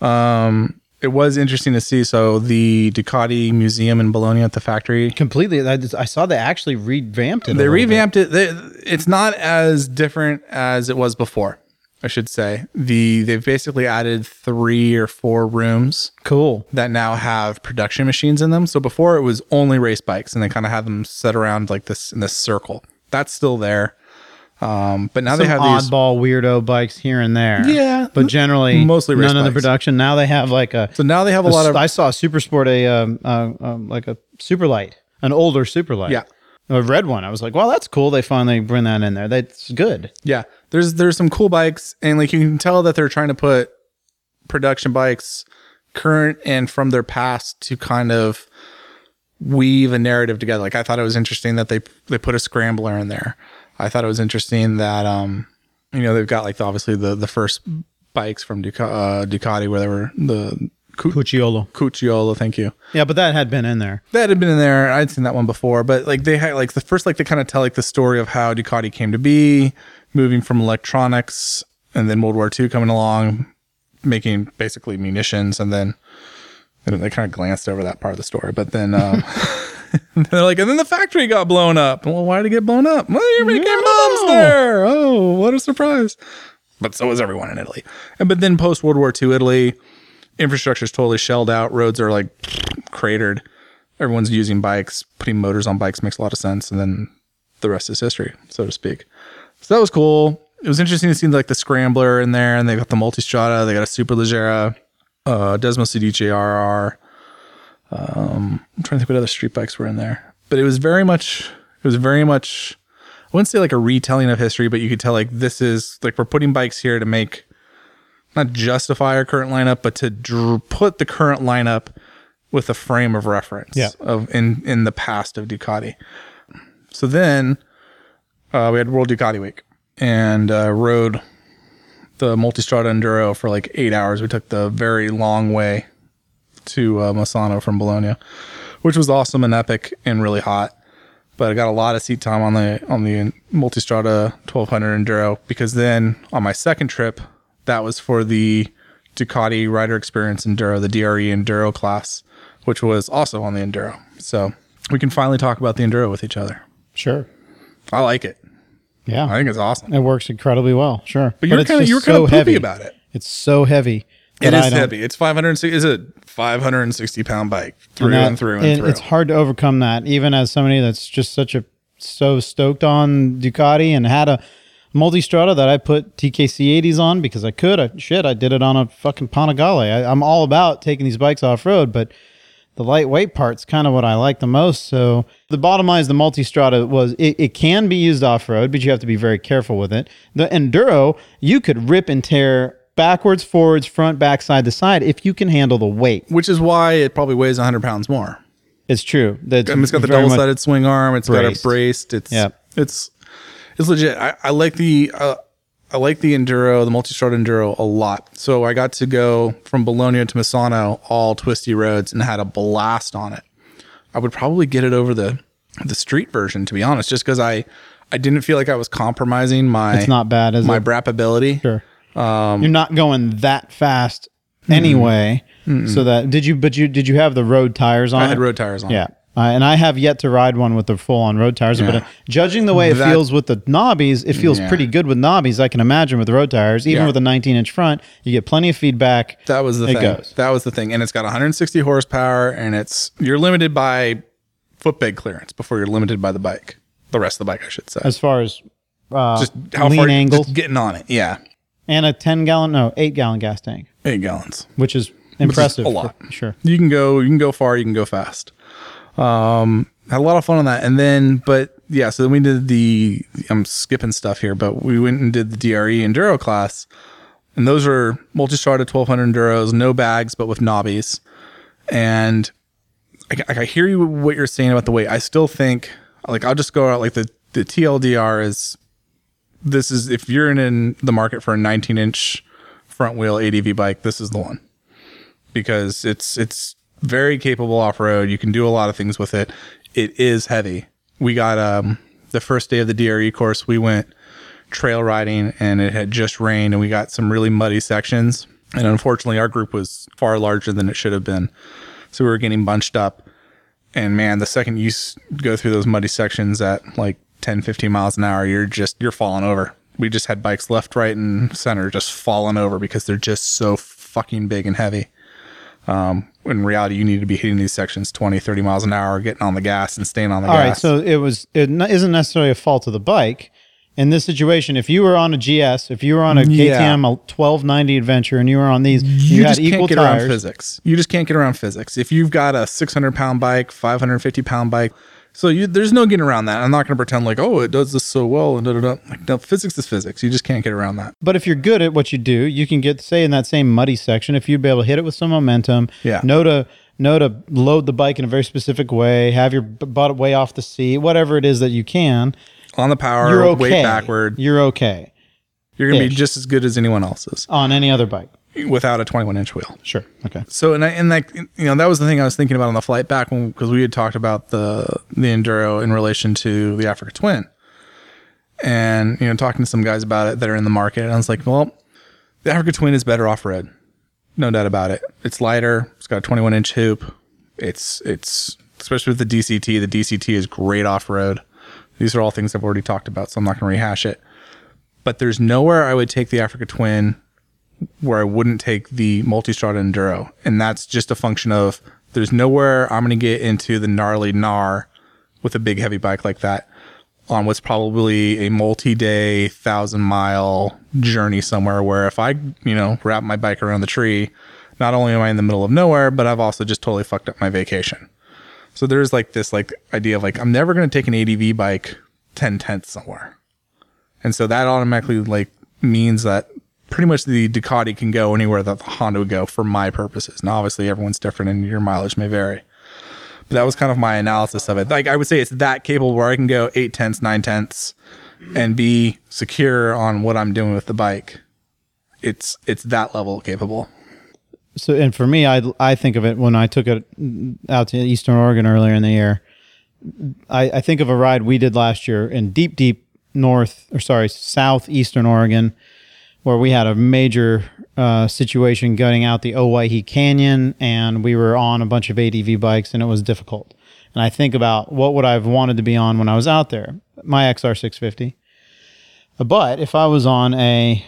Um, it was interesting to see. So the Ducati Museum in Bologna at the factory. Completely. I, I saw they actually revamped it. They revamped bit. it. They, it's not as different as it was before, I should say. The, they've basically added three or four rooms. Cool. That now have production machines in them. So before it was only race bikes and they kind of had them set around like this in this circle. That's still there. Um, but now Some they have oddball, these oddball weirdo bikes here and there. Yeah, but generally mostly race none bikes. Of the production. Now they have like a. So now they have a, a lot of. I saw a Supersport, a um, uh, um, like a Superlight, an older Superlight. Yeah, a red one. I was like, wow, that's cool. They finally bring that in there. That's good. Yeah, there's there's some cool bikes, and like you can tell that they're trying to put production bikes, current and from their past, to kind of weave a narrative together. Like I thought it was interesting that they they put a scrambler in there. I thought it was interesting that, um, you know, they've got like the, obviously the, the first bikes from Duca- uh, Ducati where they were the cu- Cucciolo. Cucciolo, thank you. Yeah, but that had been in there. That had been in there. I'd seen that one before, but like they had like the first, like they kind of tell like the story of how Ducati came to be, moving from electronics and then World War Two coming along, making basically munitions. And then they kind of glanced over that part of the story, but then, um, they're like, and then the factory got blown up. Well, why did it get blown up? Well, you're making bombs there. Oh, what a surprise. But so was everyone in Italy. And but then post-World War Two Italy, infrastructure is totally shelled out. Roads are like cratered. Everyone's using bikes. Putting motors on bikes makes a lot of sense. And then the rest is history, so to speak. So that was cool. It was interesting to see like the Scrambler in there. And they got the Multistrada. They got a Superleggera. Uh, Desmo C D J R R. Um, I'm trying to think what other street bikes were in there, but it was very much, it was very much, I wouldn't say like a retelling of history, but you could tell like, this is like, we're putting bikes here to make, not justify our current lineup, but to dr- put the current lineup with a frame of reference yeah. of in, in the past of Ducati. So then, uh, we had World Ducati Week and, uh, rode the Multistrada Enduro for like eight hours. We took the very long way to uh, Misano from Bologna, which was awesome and epic and really hot. But I got a lot of seat time on the on the Multistrada twelve hundred Enduro because then on my second trip, that was for the Ducati Rider Experience Enduro, the D R E Enduro class, which was also on the Enduro. So we can finally talk about the Enduro with each other. Sure. I like it. Yeah. I think it's awesome. It works incredibly well. Sure. But, but you're kind of you were kind of so poopy about it. It's so heavy. It is heavy. It's five hundred sixty. Is a five hundred sixty pound bike through and, that, and through and, and through. It's hard to overcome that, even as somebody that's just such a so stoked on Ducati and had a Multistrada that I put T K C eighties on because I could. I, shit, I did it on a fucking Panigale. I, I'm all about taking these bikes off-road, but the lightweight part's kind of what I like the most. So the bottom line is the Multistrada was, it, it can be used off-road, but you have to be very careful with it. The Enduro, you could rip and tear backwards, forwards, front, back, side to side if you can handle the weight. Which is why it probably weighs one hundred pounds more. It's true. That's, I mean, it's got the double-sided swing arm. It's braced. got it braced. It's, yeah. it's... It's legit. I, I like the uh, I like the Enduro, the Multistrada Enduro a lot. So I got to go from Bologna to Misano, all twisty roads, and had a blast on it. I would probably get it over the the street version, to be honest, just because I, I didn't feel like I was compromising my it's not bad, is my it? brapability. Sure, um, you're not going that fast anyway. Mm-mm. So that did you? But you did you have the road tires on? I had road tires on. Yeah. Uh, and I have yet to ride one with the full-on road tires, yeah. but uh, judging the way it that, feels with the knobbies, it feels yeah. pretty good with knobbies, I can imagine, with the road tires. Even yeah. with a nineteen-inch front, you get plenty of feedback. That was the it thing. Goes. That was the thing. And it's got one hundred sixty horsepower, and it's you're limited by footbed clearance before you're limited by the bike. The rest of the bike, I should say. As far as uh, just how lean far, angles. Just getting on it, yeah. And a ten-gallon, no, eight-gallon gas tank. Eight gallons. Which is impressive. Which is a lot. For, sure. You can go, you can go far, you can go fast. Um, had a lot of fun on that. And then, but yeah, so then we did the, I'm skipping stuff here, but we went and did the D R E Enduro class. And those are Multistrada twelve hundred Enduros, no bags, but with knobbies. And I, I hear you, what you're saying about the weight. I still think, like, I'll just go out, like the, the T L D R is, this is, if you're in, in the market for a nineteen inch front wheel A D V bike, this is the one because it's, it's, very capable off-road. You can do a lot of things with it. It is heavy. We got um the first day of the D R E course, we went trail riding and it had just rained and we got some really muddy sections. And unfortunately, our group was far larger than it should have been. So we were getting bunched up. And man, the second you go through those muddy sections at like ten, fifteen miles an hour, you're just, you're falling over. We just had bikes left, right, and center just falling over because they're just so fucking big and heavy. Um, in reality, you need to be hitting these sections twenty, thirty miles an hour, getting on the gas and staying on the All gas. All right. So it was, it isn't necessarily a fault of the bike in this situation. If you were on a G S, if you were on a yeah. K T M, a twelve ninety Adventure, and you were on these, you, you had just equal can't get tires. Around physics. You just can't get around physics. If you've got a six hundred pound bike, five hundred fifty pound bike. So you, there's no getting around that. I'm not going to pretend like, oh, it does this so well. And da, da, da. Like, no, physics is physics. You just can't get around that. But if you're good at what you do, you can get, say, in that same muddy section, if you'd be able to hit it with some momentum, yeah. know to know to load the bike in a very specific way, have your butt way off the seat, whatever it is that you can. On the power, you're okay. Weight backward. You're okay. You're going to be just as good as anyone else's. On any other bike. Without a twenty-one inch wheel. Sure. Okay. So, and I, and like, you know, that was the thing I was thinking about on the flight back when, because we had talked about the, the Enduro in relation to the Africa Twin and, you know, talking to some guys about it that are in the market. And I was like, well, the Africa Twin is better off-road. No doubt about it. It's lighter. It's got a twenty-one inch hoop. It's, it's, especially with the D C T, the D C T is great off-road. These are all things I've already talked about, so I'm not going to rehash it, but there's nowhere I would take the Africa Twin where I wouldn't take the Multistrada Enduro. And that's just a function of there's nowhere I'm going to get into the gnarly gnar with a big heavy bike like that on what's probably a multi-day thousand mile journey somewhere where if I, you know, wrap my bike around the tree, not only am I in the middle of nowhere, but I've also just totally fucked up my vacation. So there's like this like idea of like, I'm never going to take an A D V bike ten tenths somewhere. And so that automatically like means that pretty much the Ducati can go anywhere that the Honda would go for my purposes. Now, obviously, everyone's different and your mileage may vary. But that was kind of my analysis of it. Like, I would say it's that capable where I can go eight-tenths, nine-tenths, and be secure on what I'm doing with the bike. It's it's that level capable. So, and for me, I, I think of it when I took it out to Eastern Oregon earlier in the year. I, I think of a ride we did last year in deep, deep north, or sorry, southeastern Oregon, where we had a major uh, situation gutting out the Owhyhee Canyon, and we were on a bunch of A D V bikes, and it was difficult. And I think about what would I have wanted to be on when I was out there? My X R six fifty. But if I was on a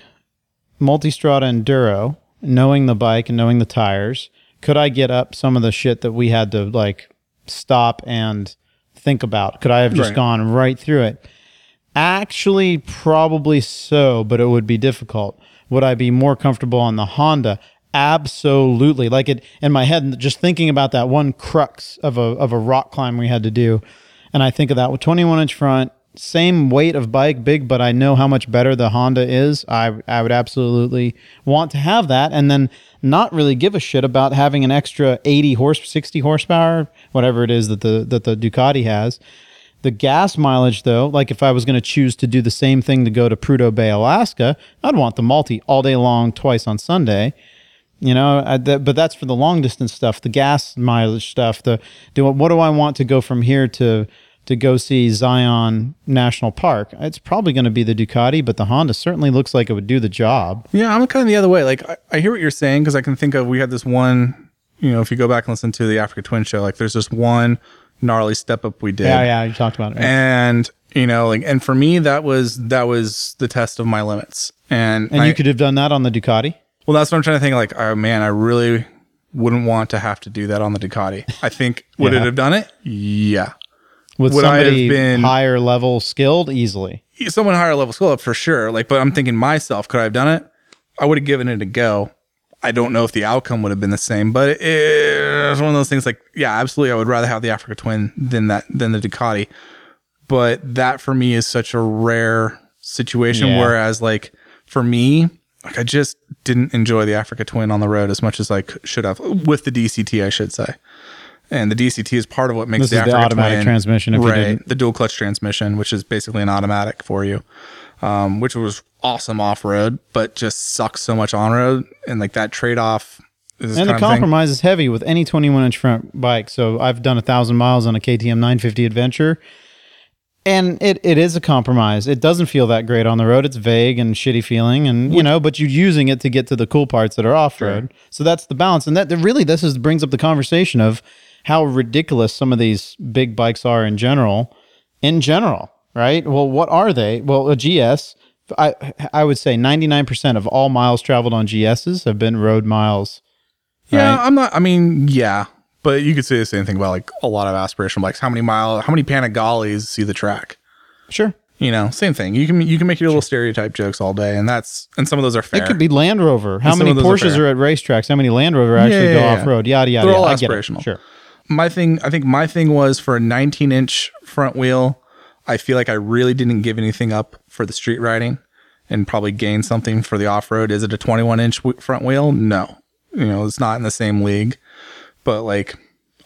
Multistrada Enduro, knowing the bike and knowing the tires, could I get up some of the shit that we had to like stop and think about. Could I have just right. gone right through it? Actually, probably so, but it would be difficult. Would I be more comfortable on the Honda? Absolutely. Like it in my head, just thinking about that one crux of a of a rock climb we had to do. And I think of that with twenty-one inch front, same weight of bike, big, but I know how much better the Honda is. I I would absolutely want to have that, and then not really give a shit about having an extra eighty horse, sixty horsepower, whatever it is that the that the Ducati has. The gas mileage, though, like if I was going to choose to do the same thing to go to Prudhoe Bay, Alaska, I'd want the multi all day long, twice on Sunday. You know, I, th- but that's for the long distance stuff, the gas mileage stuff. The do what do I want to go from here to to go see Zion National Park? It's probably going to be the Ducati, but the Honda certainly looks like it would do the job. Yeah, I'm kind of the other way. Like I, I hear what you're saying, because I can think of, we had this one. You know, if you go back and listen to the Africa Twin show, like there's this one gnarly step up we did. Yeah, yeah, you talked about it. Right? And you know, like, and for me, that was that was the test of my limits. And and I, you could have done that on the Ducati. Well, that's what I'm trying to think. Like, oh man, I really wouldn't want to have to do that on the Ducati. I think would yeah. it have done it? Yeah. Would, would somebody I have been higher level skilled easily? Someone higher level skilled for sure. Like, but I'm thinking myself, could I have done it? I would have given it a go. I don't know if the outcome would have been the same, but it, it was one of those things like, yeah, absolutely. I would rather have the Africa Twin than that, than the Ducati. But that for me is such a rare situation. Yeah. Whereas like for me, like I just didn't enjoy the Africa Twin on the road as much as I should have with the D C T, I should say. And the D C T is part of what makes this the Africa the automatic Twin, transmission. If right. You didn't. The dual clutch transmission, which is basically an automatic for you. Um, which was awesome off-road, but just sucks so much on-road. And like that trade-off is and the compromise is heavy with any twenty-one inch front bike. So I've done a thousand miles on a K T M nine fifty Adventure, and it, it is a compromise. It doesn't feel that great on the road. It's vague and shitty feeling, and you know, but you're using it to get to the cool parts that are off-road. Sure. So that's the balance. And that really, this is brings up the conversation of how ridiculous some of these big bikes are in general, in general. Right? Well, what are they? Well, a G S, I I would say ninety-nine percent of all miles traveled on G Ss have been road miles. Right? Yeah, I'm not, I mean, yeah, but you could say the same thing about like a lot of aspirational bikes. How many miles, how many Panigales see the track? Sure. You know, same thing. You can you can make your little stereotype jokes all day, and that's and some of those are fair. It could be Land Rover. How many Porsches are, are at racetracks? How many Land Rover actually yeah, yeah, go yeah. off-road? Yada, yada, They're yada. All aspirational. Sure. My thing, I think my thing was for a nineteen inch front wheel, I feel like I really didn't give anything up for the street riding and probably gained something for the off-road. Is it a twenty-one inch w- front wheel? No. You know, it's not in the same league. But like,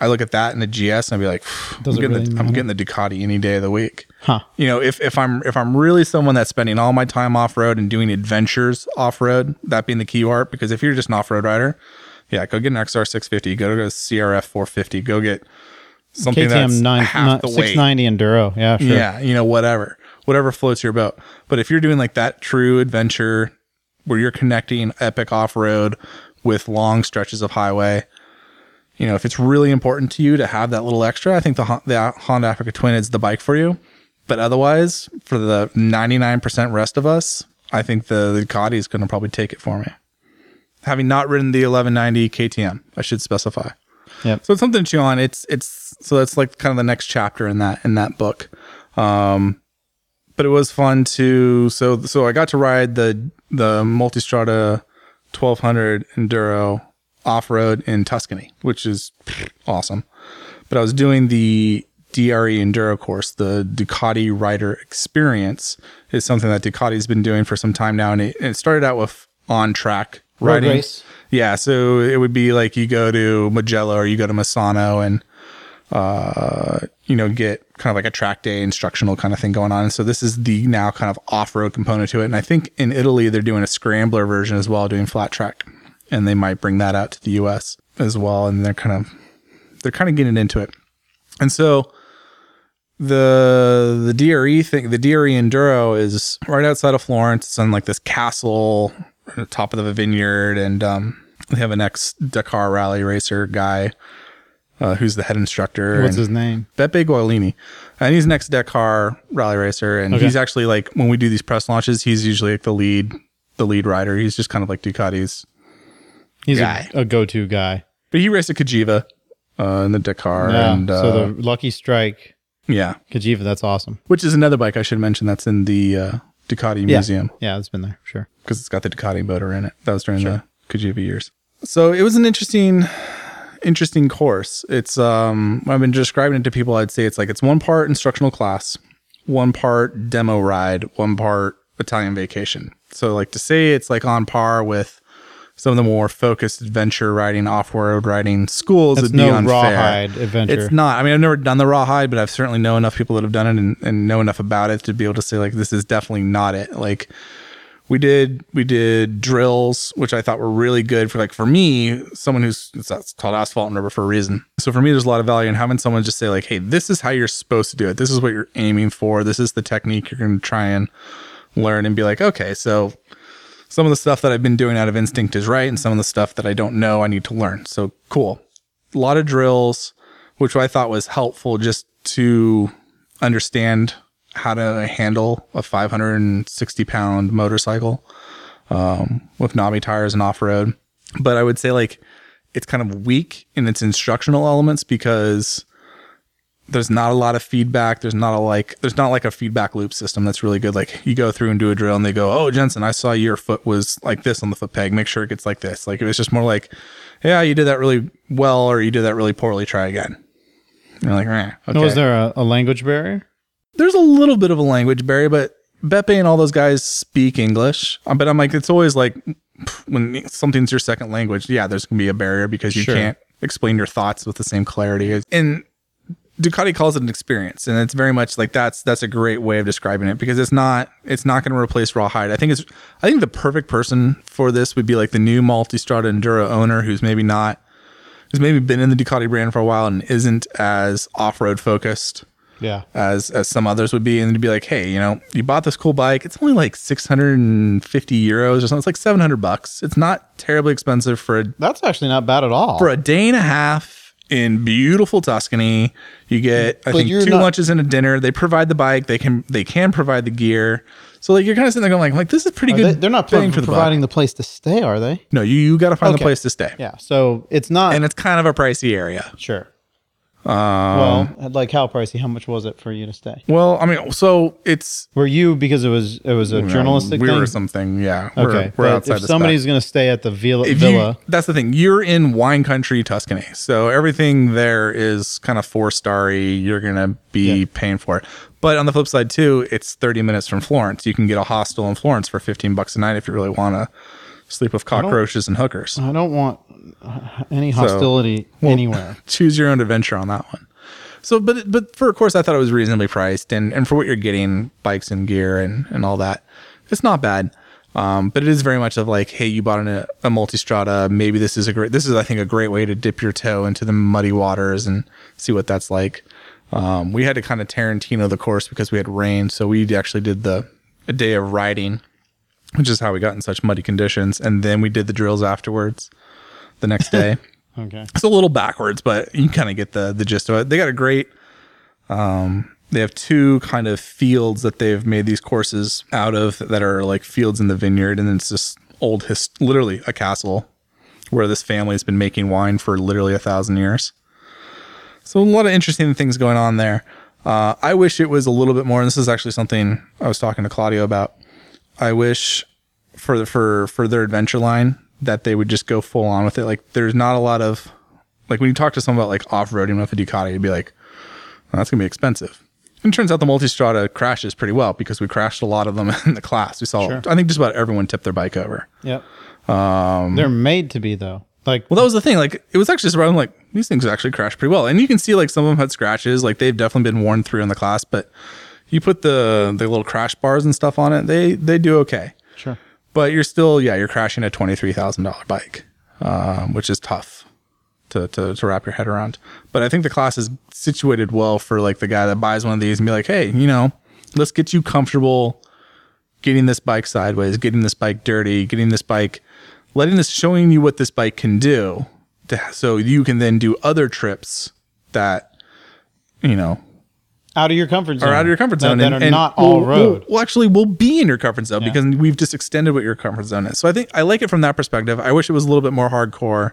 I look at that in the G S and I'd be like, I'm getting, really the, I'm getting the Ducati any day of the week. Huh. You know, if, if I'm if I'm really someone that's spending all my time off-road and doing adventures off-road, that being the key part, because if you're just an off-road rider, yeah, go get an X R six fifty, go to a C R F four fifty, go get something K T M that's nine, half the six ninety weight. Enduro. Yeah, sure. Yeah, you know, whatever. Whatever floats your boat. But if you're doing like that true adventure where you're connecting epic off-road with long stretches of highway, you know, if it's really important to you to have that little extra, I think the, the Honda Africa Twin is the bike for you. But otherwise, for the ninety-nine percent rest of us, I think the, the Ducati is going to probably take it for me. Having not ridden the eleven ninety K T M, I should specify. Yeah. So it's something to chew on. It's it's so that's like kind of the next chapter in that in that book. Um, but it was fun to so so I got to ride the the Multistrada twelve hundred Enduro off-road in Tuscany, which is awesome. But I was doing the D R E Enduro course. The Ducati Rider Experience is something that Ducati's been doing for some time now, and it, and it started out with on track riding. Road race. Yeah, so it would be like you go to Mugello or you go to Misano and, uh, you know, get kind of like a track day instructional kind of thing going on. And so this is the now kind of off-road component to it. And I think in Italy, they're doing a scrambler version as well, doing flat track. And they might bring that out to the U S as well. And they're kind of, they're kind of getting into it. And so the, the D R E thing, the D R E Enduro is right outside of Florence. It's on like this castle at the top of the vineyard, and um, they have an ex-Dakar rally racer guy uh, who's the head instructor. What's his name? Beppe Gualini. And he's an ex-Dakar rally racer, and okay. he's actually like, when we do these press launches, he's usually like the lead the lead rider. He's just kind of like Ducati's He's guy. A, a go-to guy. But he raced at Cagiva uh, in the Dakar. Yeah, and, uh, so the Lucky Strike. Yeah. Cagiva, that's awesome. Which is another bike I should mention that's in the uh, Ducati Museum. Yeah. yeah, it's been there, sure. Because it's got the Ducati motor in it. That was during sure. the Cagiva years. So it was an interesting... interesting course. It's um I've been describing it to people. I'd say it's like it's one part instructional class, one part demo ride, one part Italian vacation. So like to say it's like on par with some of the more focused adventure riding, off-road riding schools would be unfair. It's no rawhide adventure. It's not. I mean, I've never done the rawhide, but I've certainly know enough people that have done it and, and know enough about it to be able to say like this is definitely not it. Like We did we did drills, which I thought were really good for like for me, someone who's it's called asphalt and rubber for a reason. So for me, there's a lot of value in having someone just say like, hey, this is how you're supposed to do it. This is what you're aiming for. This is the technique you're going to try and learn and be like, okay, so some of the stuff that I've been doing out of instinct is right, and some of the stuff that I don't know I need to learn. So cool. A lot of drills, which I thought was helpful just to understand how to handle a five hundred sixty pound motorcycle um, with knobby tires and off-road. But I would say like it's kind of weak in its instructional elements because there's not a lot of feedback. There's not a like, there's not like a feedback loop system that's really good. Like you go through and do a drill and they go, oh, Jensen, I saw your foot was like this on the foot peg. Make sure it gets like this. Like it was just more like, yeah, you did that really well or you did that really poorly. Try again. And you're like, eh, okay. Was there a, a language barrier? There's a little bit of a language barrier, but Beppe and all those guys speak English. But I'm like, it's always like when something's your second language, yeah, there's going to be a barrier because you sure. can't explain your thoughts with the same clarity. And Ducati calls it an experience. And it's very much like that's that's a great way of describing it because it's not it's not going to replace rawhide. I think it's I think the perfect person for this would be like the new Multistrada Enduro owner who's maybe not who's maybe been in the Ducati brand for a while and isn't as off-road focused. Yeah, as as some others would be, and to be like, hey, you know, you bought this cool bike. It's only like six hundred and fifty euros or something. It's like seven hundred bucks. It's not terribly expensive for a. That's actually not bad at all for a day and a half in beautiful Tuscany. You get, I but think, two not- lunches and a dinner. They provide the bike. They can they can provide the gear. So like you're kind of sitting there going like, like this is pretty are good. They, they're not paying for the providing bike. The place to stay, are they? No, you you got to find okay. the place to stay. Yeah, so it's not, and it's kind of a pricey area. Sure. Um, well, like how pricey? How much was it for you to stay? Well, I mean, so it's were you because it was it was a no, journalistic we thing? Or something? Yeah. Okay. We're, we're outside. If somebody's going to stay at the villa, if villa, you, that's the thing. You're in wine country, Tuscany, so everything there is kind of four starry. You're going to be yeah. paying for it. But on the flip side too, it's thirty minutes from Florence. You can get a hostel in Florence for fifteen bucks a night if you really want to sleep with cockroaches and hookers. I don't want. Any hostility so, well, anywhere. Choose your own adventure on that one. So, but but for a course, I thought it was reasonably priced, and, and for what you're getting, bikes and gear and, and all that, it's not bad. Um, but it is very much of like, hey, you bought an, a, a Multistrada. Maybe this is a great. This is, I think, a great way to dip your toe into the muddy waters and see what that's like. Um, we had to kind of Tarantino the course because we had rain, so we actually did the a day of riding, which is how we got in such muddy conditions, and then we did the drills afterwards. The next day. Okay. It's a little backwards, but you kind of get the the gist of it. They got a great um they have two kind of fields that they've made these courses out of that are like fields in the vineyard, and then it's just old his literally a castle where this family's been making wine for literally a thousand years. So a lot of interesting things going on there. Uh I wish it was a little bit more, and this is actually something I was talking to Claudio about. I wish for the for for their adventure line that they would just go full on with it. Like there's not a lot of like when you talk to someone about like off-roading with a Ducati, you'd be like, well, that's gonna be expensive. And it turns out the Multistrada crashes pretty well because we crashed a lot of them in the class. We saw sure. I think just about everyone tipped their bike over. Yep. Um, They're made to be though. Like well that was the thing. Like it was actually surprising. Like these things actually crashed pretty well. And you can see like some of them had scratches. Like they've definitely been worn through in the class, but you put the the little crash bars and stuff on it, they they do okay. Sure. But you're still, yeah, you're crashing a twenty-three thousand dollars bike, um, which is tough to, to to wrap your head around. But I think the class is situated well for like the guy that buys one of these and be like, hey, you know, let's get you comfortable getting this bike sideways, getting this bike dirty, getting this bike, letting this, showing you what this bike can do to, so you can then do other trips that, you know, out of your comfort zone. Or out of your comfort zone. That, and, that are and not all we'll, road. We'll, well, actually, we'll be in your comfort zone yeah. because we've just extended what your comfort zone is. So I think I like it from that perspective. I wish it was a little bit more hardcore.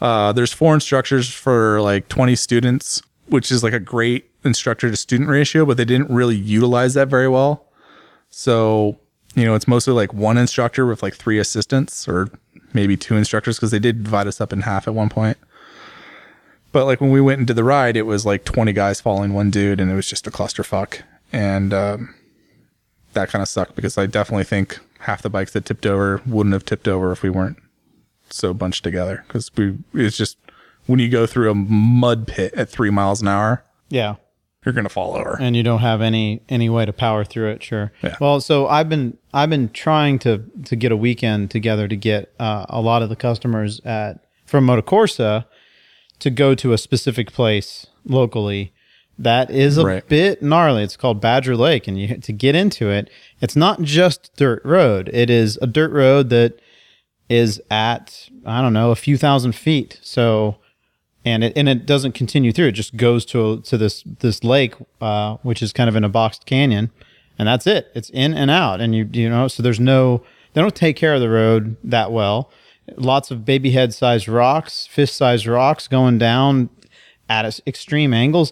Uh, there's four instructors for like twenty students. which is like a great instructor to student ratio, but they didn't really utilize that very well. So, you know, it's mostly like one instructor with like three assistants or maybe two instructors, because they did divide us up in half at one point. But like when we went into the ride, it was like twenty guys following one dude, and it was just a clusterfuck. And um, that kind of sucked, because I definitely think half the bikes that tipped over wouldn't have tipped over if we weren't so bunched together. Because we, it's just when you go through a mud pit at three miles an hour, yeah, you're gonna fall over, and you don't have any any way to power through it. Sure. Yeah. Well, so I've been I've been trying to to get a weekend together to get uh, a lot of the customers at from Motocorsa to go to a specific place locally that is a right. bit gnarly. It's called Badger Lake, and you to get into it, it's not just dirt road. It is a dirt road that is at, I don't know, a few thousand feet. So, and it and it doesn't continue through. It just goes to to this this lake, uh, which is kind of in a boxed canyon, and that's it. It's in and out, and you you know. So there's no they don't take care of the road that well. Lots of baby head sized rocks, fist sized rocks going down at extreme angles.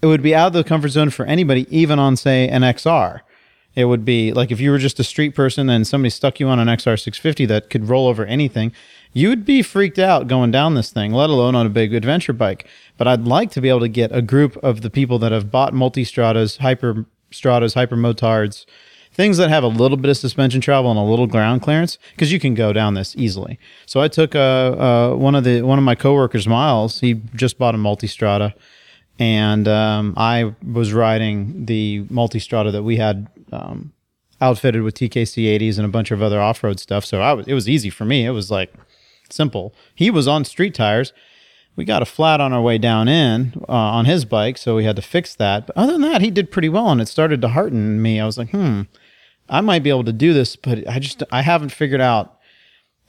It would be out of the comfort zone for anybody, even on, say, an X R. It would be like if you were just a street person and somebody stuck you on an X R six fifty that could roll over anything, you would be freaked out going down this thing, let alone on a big adventure bike. But I'd like to be able to get a group of the people that have bought multi-stratas, hyper-stratas, hyper-motards, things that have a little bit of suspension travel and a little ground clearance, because you can go down this easily. So I took uh, uh, one of the one of my coworkers, Miles. He just bought a Multistrada, and um, I was riding the Multistrada that we had um, outfitted with T K C eighties and a bunch of other off-road stuff. So I was, it was easy for me. It was like simple. He was on street tires. We got a flat on our way down in uh, on his bike, so we had to fix that. But other than that, he did pretty well, and it started to hearten me. I was like, hmm, I might be able to do this, but I just I haven't figured out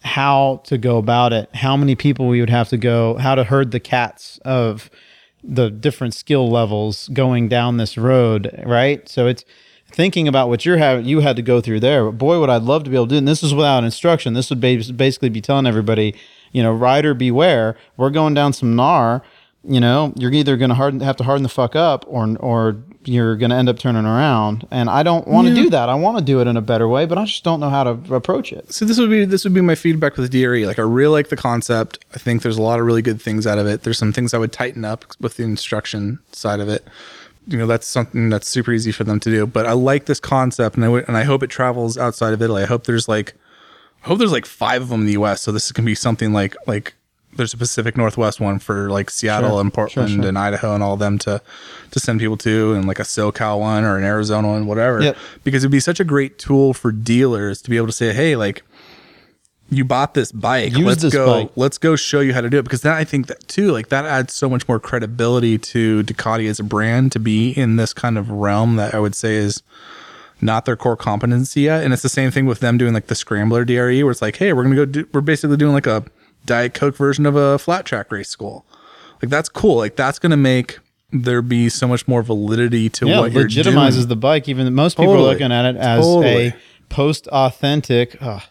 how to go about it, how many people we would have to go, how to herd the cats of the different skill levels going down this road, right? So it's thinking about what you're having, you had to go through there. But boy, what I'd love to be able to do, and this is without instruction, this would be, basically be telling everybody, you know, rider beware, we're going down some gnar, you know, you're either going to harden, have to harden the fuck up or or you're going to end up turning around. And I don't want to yeah. do that. I want to do it in a better way, but I just don't know how to approach it. So this would be this would be my feedback with D R E. Like, I really like the concept. I think there's a lot of really good things out of it. There's some things I would tighten up with the instruction side of it. You know, that's something that's super easy for them to do. But I like this concept, and I, w- and I hope it travels outside of Italy. I hope there's like I hope there's like five of them in the U S. So this is going to be something like, like there's a Pacific Northwest one for like Seattle sure, and Portland sure, sure. and Idaho and all of them to, to send people to, and like a SoCal one or an Arizona one, whatever, yep. because it'd be such a great tool for dealers to be able to say, hey, like you bought this bike, Use let's this go, bike. let's go show you how to do it. Because that, I think that too, like that adds so much more credibility to Ducati as a brand to be in this kind of realm that I would say is not their core competency yet. And it's the same thing with them doing like the Scrambler D R E, where it's like, hey, we're going to go do, we're basically doing like a Diet Coke version of a flat track race school. Like, that's cool. Like, that's going to make there be so much more validity to yeah, what you're doing. Yeah, legitimizes the bike. Even most people totally. are looking at it as totally. a post-authentic uh,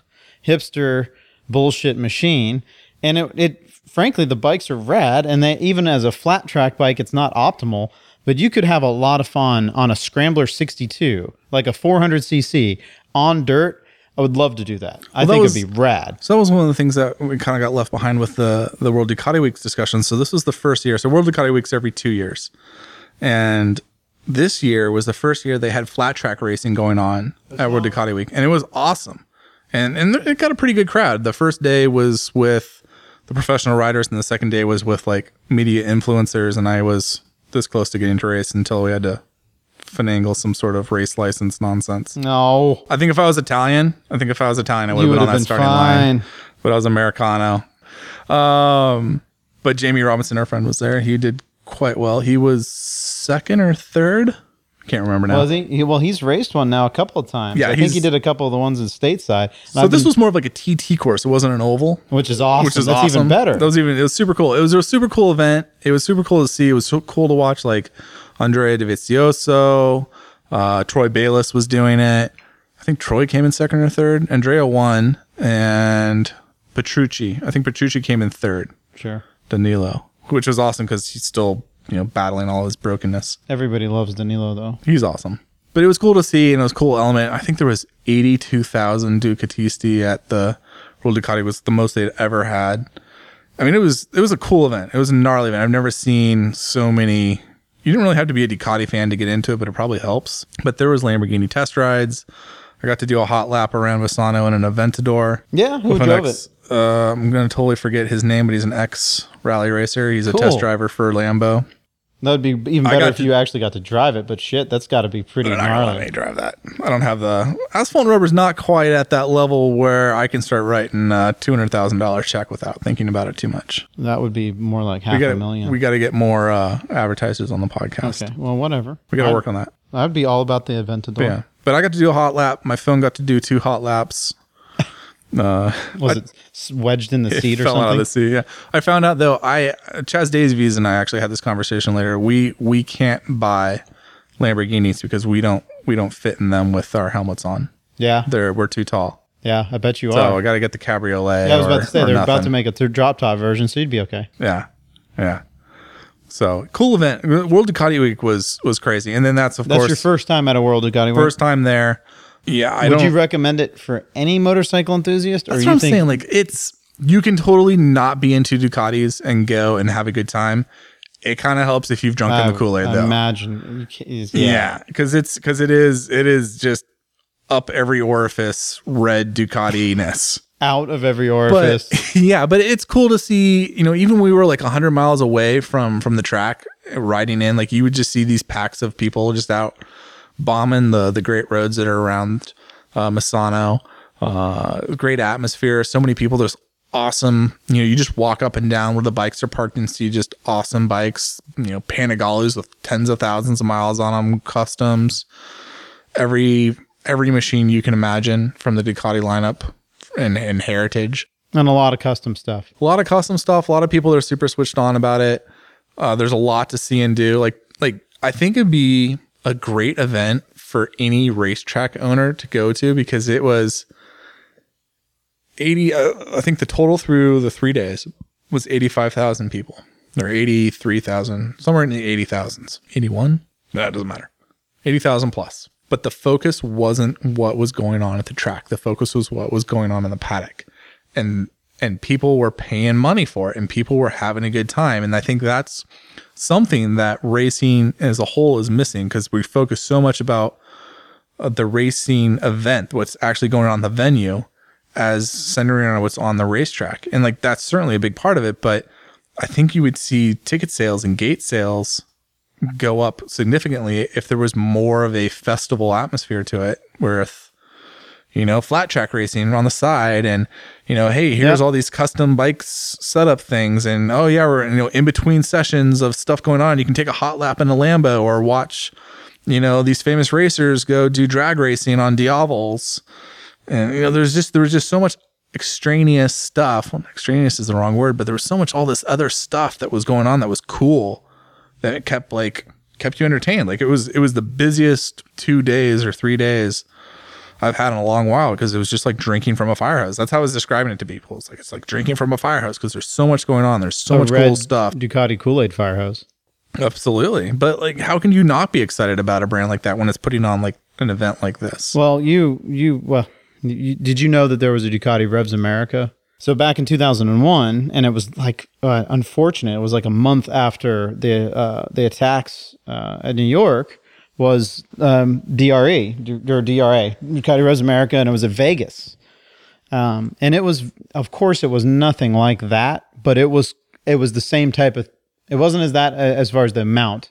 hipster bullshit machine. And it, it, frankly, the bikes are rad. And they, even as a flat track bike, it's not optimal. But you could have a lot of fun on a Scrambler sixty-two, like a four hundred c c on dirt. I would love to do that. I well, think that was, it'd be rad. So that was one of the things that we kind of got left behind with the, the World Ducati Weeks discussion. So this was the first year. So World Ducati Weeks every two years. And this year was the first year they had flat track racing going on That's at World awesome. Ducati Week. And it was awesome. And and it got a pretty good crowd. The first day was with the professional riders, and the second day was with like media influencers. And I was this close to getting to race until we had to finagle some sort of race license nonsense. No. I think if I was Italian, I think if I was Italian, I would have been on that been starting fine. line. But I was Americano. Um, but Jamie Robinson, our friend, was there. He did quite well. He was second or third. I can't remember now. Was he? he well, he's raced one now a couple of times. Yeah, I think he did a couple of the ones in stateside. So I've this been, was more of like a T T course. It wasn't an oval. Which is awesome. Which is That's awesome. even better. That was even, it was super cool. It was a super cool event. It was super cool to see. It was so cool to watch, like, Andrea Dovizioso, uh, Troy Bayliss was doing it. I think Troy came in second or third. Andrea won, and Petrucci. I think Petrucci came in third. Sure. Danilo, which was awesome because he's still you know, battling all his brokenness. Everybody loves Danilo, though. He's awesome. But it was cool to see, and it was a cool element. I think there was eighty-two thousand Ducatisti at the World Ducati. It was the most they'd ever had. I mean, it was it was a cool event. It was a gnarly event. I've never seen so many. You didn't really have to be a Ducati fan to get into it, but it probably helps. But there was Lamborghini test rides. I got to do a hot lap around Bassano in an Aventador. Yeah, who drove ex, it? Uh, I'm going to totally forget his name, but he's an ex-rally racer. He's cool. A test driver for Lambo. That would be even better if to, you actually got to drive it, but shit, that's got to be pretty gnarly. I don't know how to drive that. I don't have the... Asphalt and rubber's not quite at that level where I can start writing a two hundred thousand dollars check without thinking about it too much. That would be more like half gotta, a million. We got to get more uh, advertisers on the podcast. Okay, well, whatever. We got to work on that. I'd be all about the Aventador. But yeah, but I got to do a hot lap. My phone got to do two hot laps. Uh, was I, it wedged in the seat or fell something? Out of the seat, yeah. I found out though, I Chaz Davies and I actually had this conversation later. We we can't buy Lamborghinis because we don't we don't fit in them with our helmets on. Yeah, they're we're too tall. Yeah, I bet you so are. So I got to get the cabriolet. Yeah, I was about or, to say they're nothing. About to make a third drop top version, so you'd be okay. Yeah, yeah. So cool event. World Ducati Week was was crazy, and then that's of that's course that's your first time at a World Ducati Week. First time there. Yeah, I would don't, you recommend it for any motorcycle enthusiast? Or that's you what I'm think- saying. Like, it's you can totally not be into Ducatis and go and have a good time. It kind of helps if you've drunk I, in the Kool-Aid, I though. Imagine, yeah, because yeah, it's because it is it is just up every orifice, red Ducati-ness. Out of every orifice. But, yeah, but it's cool to see. You know, even we were like one hundred miles away from from the track, riding in, like you would just see these packs of people just out. Bombing the the great roads that are around uh, Misano, uh, great atmosphere. So many people. There's awesome. You know, you just walk up and down where the bikes are parked and see just awesome bikes. You know, Panigales with tens of thousands of miles on them, customs, every every machine you can imagine from the Ducati lineup and, and heritage, and a lot of custom stuff. A lot of custom stuff. A lot of people that are super switched on about it. Uh, there's a lot to see and do. Like like I think it'd be a great event for any racetrack owner to go to because it was eighty. Uh, I think the total through the three days was eighty-five thousand people or eighty-three thousand, somewhere in the eighty thousands, eighty-one. That doesn't matter. eighty thousand plus. But the focus wasn't what was going on at the track. The focus was what was going on in the paddock, and, and people were paying money for it and people were having a good time. And I think that's something that racing as a whole is missing because we focus so much about uh, the racing event, what's actually going on in the venue, as centering on what's on the racetrack. And like, that's certainly a big part of it, but I think you would see ticket sales and gate sales go up significantly if there was more of a festival atmosphere to it, where if, you know, flat track racing on the side and, you know, hey, here's yeah. all these custom bikes setup things. And, oh, yeah, we're, you know, in between sessions of stuff going on. You can take a hot lap in a Lambo or watch, you know, these famous racers go do drag racing on Diavels. And, you know, there's just, there was just so much extraneous stuff. Well, extraneous is the wrong word, but there was so much, all this other stuff that was going on that was cool that it kept like, kept you entertained. Like it was, it was the busiest two days or three days I've had in a long while because it was just like drinking from a fire hose. That's how I was describing it to people. It's like it's like drinking from a fire hose because there's so much going on. There's so a much red cool stuff. Ducati Kool-Aid fire hose. Absolutely. But like, how can you not be excited about a brand like that when it's putting on like an event like this? Well, you you well, you, did you know that there was a Ducati Revs America? So back in two thousand one, and it was like uh, unfortunate. It was like a month after the uh, the attacks uh, at New York. Was um, D R E, or D R A, Ducati Revs America, and it was at Vegas. Um, and it was, of course, it was nothing like that, but it was it was the same type of, it wasn't as that as far as the amount,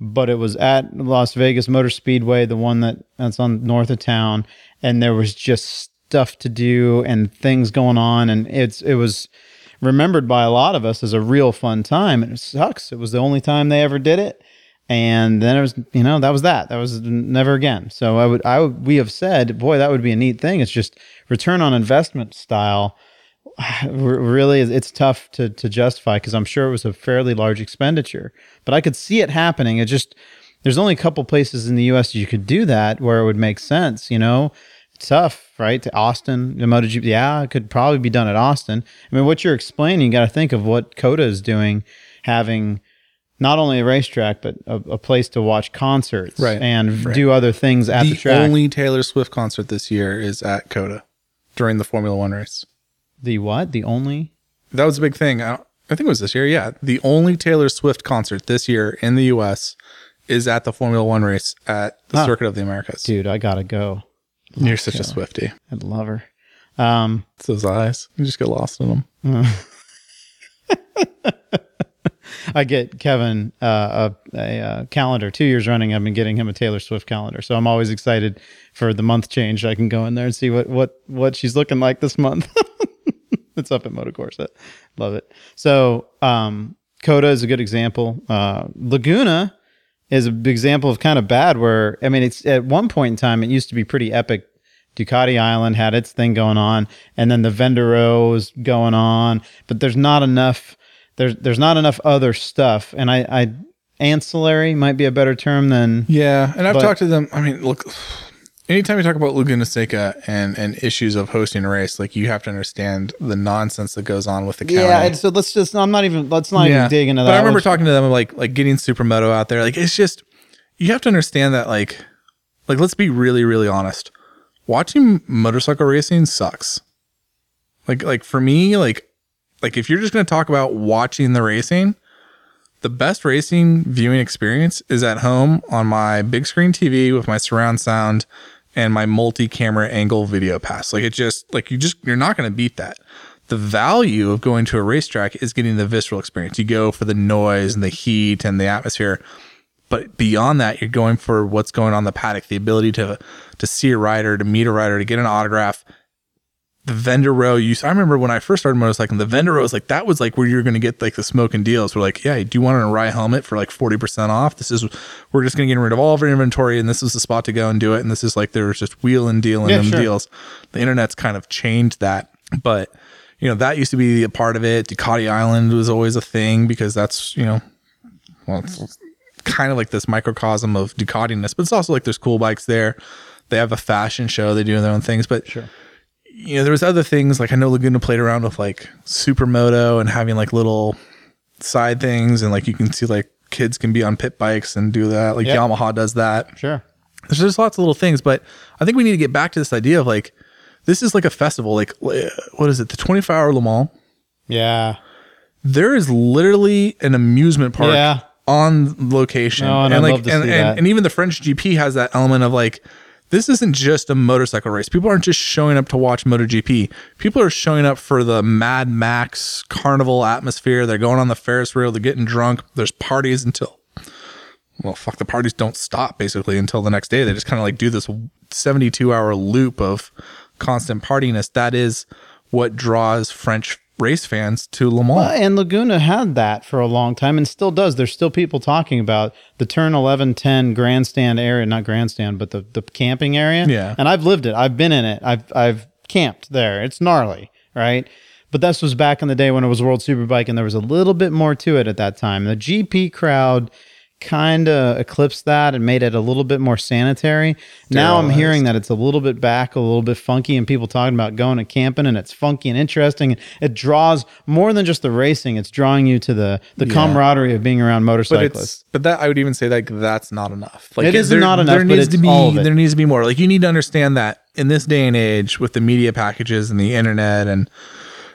but it was at Las Vegas Motor Speedway, the one that, that's on north of town, and there was just stuff to do and things going on, and it's it was remembered by a lot of us as a real fun time, and it sucks. It was the only time they ever did it. And then it was, you know, that was that. That was never again. So I would, I would, we have said, boy, that would be a neat thing. It's just return on investment style. Really, it's tough to to justify because I'm sure it was a fairly large expenditure. But I could see it happening. It just, there's only a couple places in the U S you could do that where it would make sense. You know, it's tough, right? To Austin, the MotoGP, yeah, it could probably be done at Austin. I mean, what you're explaining, you got to think of what COTA is doing, having. not only a racetrack, but a, a place to watch concerts right. and right. do other things at the, the track. The only Taylor Swift concert this year is at COTA during the Formula One race. The what? The only? That was a big thing. I, I think it was this year. Yeah. The only Taylor Swift concert this year in the U S is at the Formula One race at the oh, Circuit of the Americas. Dude, I gotta go. Love You're such Taylor. a Swiftie. I love her. Um, it's those eyes. You just get lost in them. I get Kevin uh, a, a, a calendar. Two years running, I've been getting him a Taylor Swift calendar. So I'm always excited for the month change. I can go in there and see what what, what she's looking like this month. It's up at Motocorsa. Love it. So um, COTA is a good example. Uh, Laguna is an example of kind of bad where, I mean, it's at one point in time, it used to be pretty epic. Ducati Island had its thing going on, and then the Vendoro was going on, but there's not enough... There's there's not enough other stuff, and I, I ancillary might be a better term than yeah. And I've but, talked to them. I mean, look, anytime you talk about Laguna Seca and and issues of hosting a race, like you have to understand the nonsense that goes on with the county. Yeah, and so let's just I'm not even let's not yeah. even dig into that. But I remember which, talking to them like like getting Supermoto out there. Like it's just you have to understand that like like let's be really really honest. Watching motorcycle racing sucks. Like like for me like. Like, if you're just going to talk about watching the racing, the best racing viewing experience is at home on my big screen T V with my surround sound and my multi-camera angle video pass. Like, it just, like, you just, you're not going to beat that. The value of going to a racetrack is getting the visceral experience. You go for the noise and the heat and the atmosphere. But beyond that, you're going for what's going on in the paddock, the ability to to see a rider, to meet a rider, to get an autograph. The Vendoro use. I remember when I first started motorcycling, the Vendoro was like, that was like where you're going to get like the smoking deals. We're like, yeah, do you want an Arai helmet for like forty percent off? This is, we're just going to get rid of all of our inventory and this is the spot to go and do it. And this is like, there's just wheel and deal and yeah, them sure. deals. The internet's kind of changed that. But, you know, that used to be a part of it. Ducati Island was always a thing because that's, you know, well, it's kind of like this microcosm of Ducatiness, but it's also like there's cool bikes there. They have a fashion show, they do their own things, but sure. You know, there was other things like I know Laguna played around with like Supermoto and having like little side things and like you can see like kids can be on pit bikes and do that. Like yep. Yamaha does that. Sure. There's just lots of little things, but I think we need to get back to this idea of like this is like a festival. Like what is it? The twenty-four hour Le Mans. Yeah. There is literally an amusement park yeah. on location, oh, and, and I'd like love to and, see and, that. And even the French G P has that element of like. This isn't just a motorcycle race. People aren't just showing up to watch MotoGP. People are showing up for the Mad Max carnival atmosphere. They're going on the Ferris wheel. They're getting drunk. There's parties until, well, fuck, the parties don't stop basically until the next day. They just kind of like do this seventy-two hour loop of constant partiness. That is what draws French race fans to Le Mans. Well, and Laguna had that for a long time and still does. There's still people talking about the turn eleven ten grandstand area, not grandstand, but the, the camping area. Yeah. And I've lived it. I've been in it. I've, I've camped there. It's gnarly. Right. But this was back in the day when it was World Superbike and there was a little bit more to it at that time. The G P crowd kind of eclipsed that and made it a little bit more sanitary. Now I'm hearing that it's a little bit back, a little bit funky, and people talking about going and camping, and it's funky and interesting. And it draws more than just the racing; it's drawing you to the the yeah. camaraderie of being around motorcyclists. But, it's, but that I would even say like that's not enough. Like it is there, not enough. There needs to be all of it. There needs to be more. Like you need to understand that in this day and age, with the media packages and the internet, and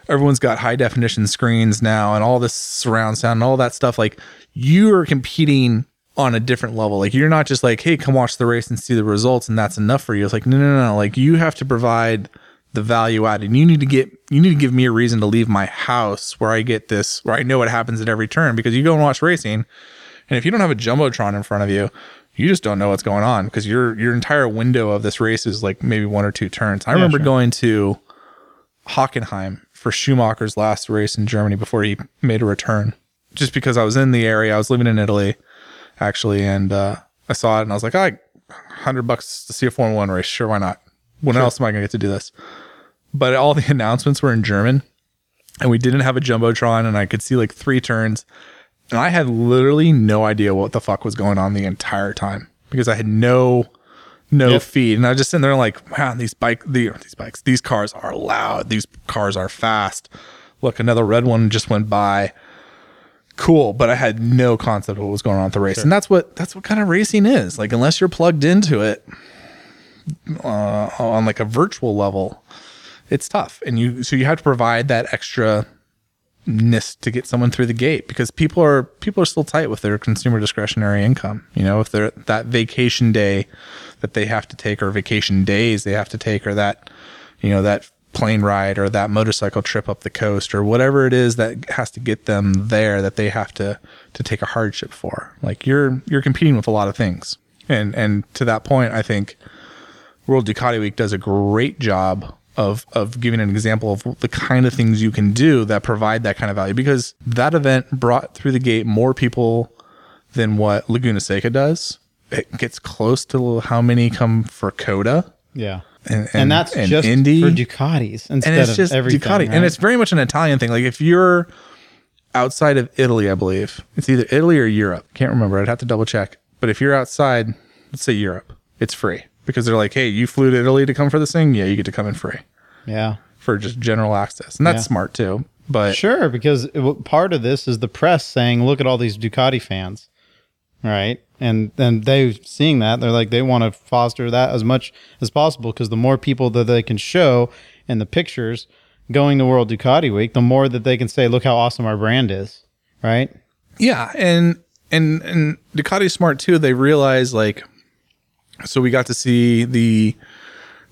everyone's got high definition screens now, and all this surround sound and all that stuff, like. You are competing on a different level. Like you're not just like, hey, come watch the race and see the results and that's enough for you. It's like, no, no, no. Like you have to provide the value add and you need to get, you need to give me a reason to leave my house where I get this, where I know what happens at every turn because you go and watch racing. And if you don't have a Jumbotron in front of you, you just don't know what's going on because your, your entire window of this race is like maybe one or two turns. I yeah, remember sure. going to Hockenheim for Schumacher's last race in Germany before he made a return. Just because I was in the area, I was living in Italy, actually, and uh, I saw it, and I was like, "I, oh, hundred bucks to see a Formula One race? Sure, why not? When sure. else am I going to get to do this?" But all the announcements were in German, and we didn't have a Jumbotron, and I could see like three turns, and I had literally no idea what the fuck was going on the entire time because I had no, no yep. feed, and I was just sitting there like, "Wow, these bike, the, these bikes, these cars are loud. These cars are fast. Look, another red one just went by." cool, but I had no concept of what was going on at the race. Sure. And that's what that's what kind of racing is. Like, unless you're plugged into it uh, on like a virtual level, it's tough. And you so you have to provide that extra-ness to get someone through the gate, because people are people are still tight with their consumer discretionary income. You know, if they're that vacation day that they have to take, or vacation days they have to take, or that, you know, that plane ride or that motorcycle trip up the coast or whatever it is that has to get them there, that they have to to take a hardship for. Like, you're you're competing with a lot of things. And and to that point, I think World Ducati Week does a great job of of giving an example of the kind of things you can do that provide that kind of value, because that event brought through the gate more people than what Laguna Seca does. It gets close to how many come for COTA. Yeah. And, and, and that's and just Indy. For Ducatis instead and it's just of everything. Ducati. Right? And it's very much an Italian thing. Like, if you're outside of Italy, I believe, it's either Italy or Europe. Can't remember. I'd have to double check. But if you're outside, let's say Europe, it's free. Because they're like, hey, you flew to Italy to come for this thing? Yeah, you get to come in free. Yeah. For just general access. And that's yeah. smart too. But sure, because it, part of this is the press saying, look at all these Ducati fans. Right. And then they seeing that, they're like, they want to foster that as much as possible, because the more people that they can show in the pictures going to World Ducati Week, the more that they can say, look how awesome our brand is. Right. Yeah. And, and, and Ducati's smart too. They realize, like, so we got to see the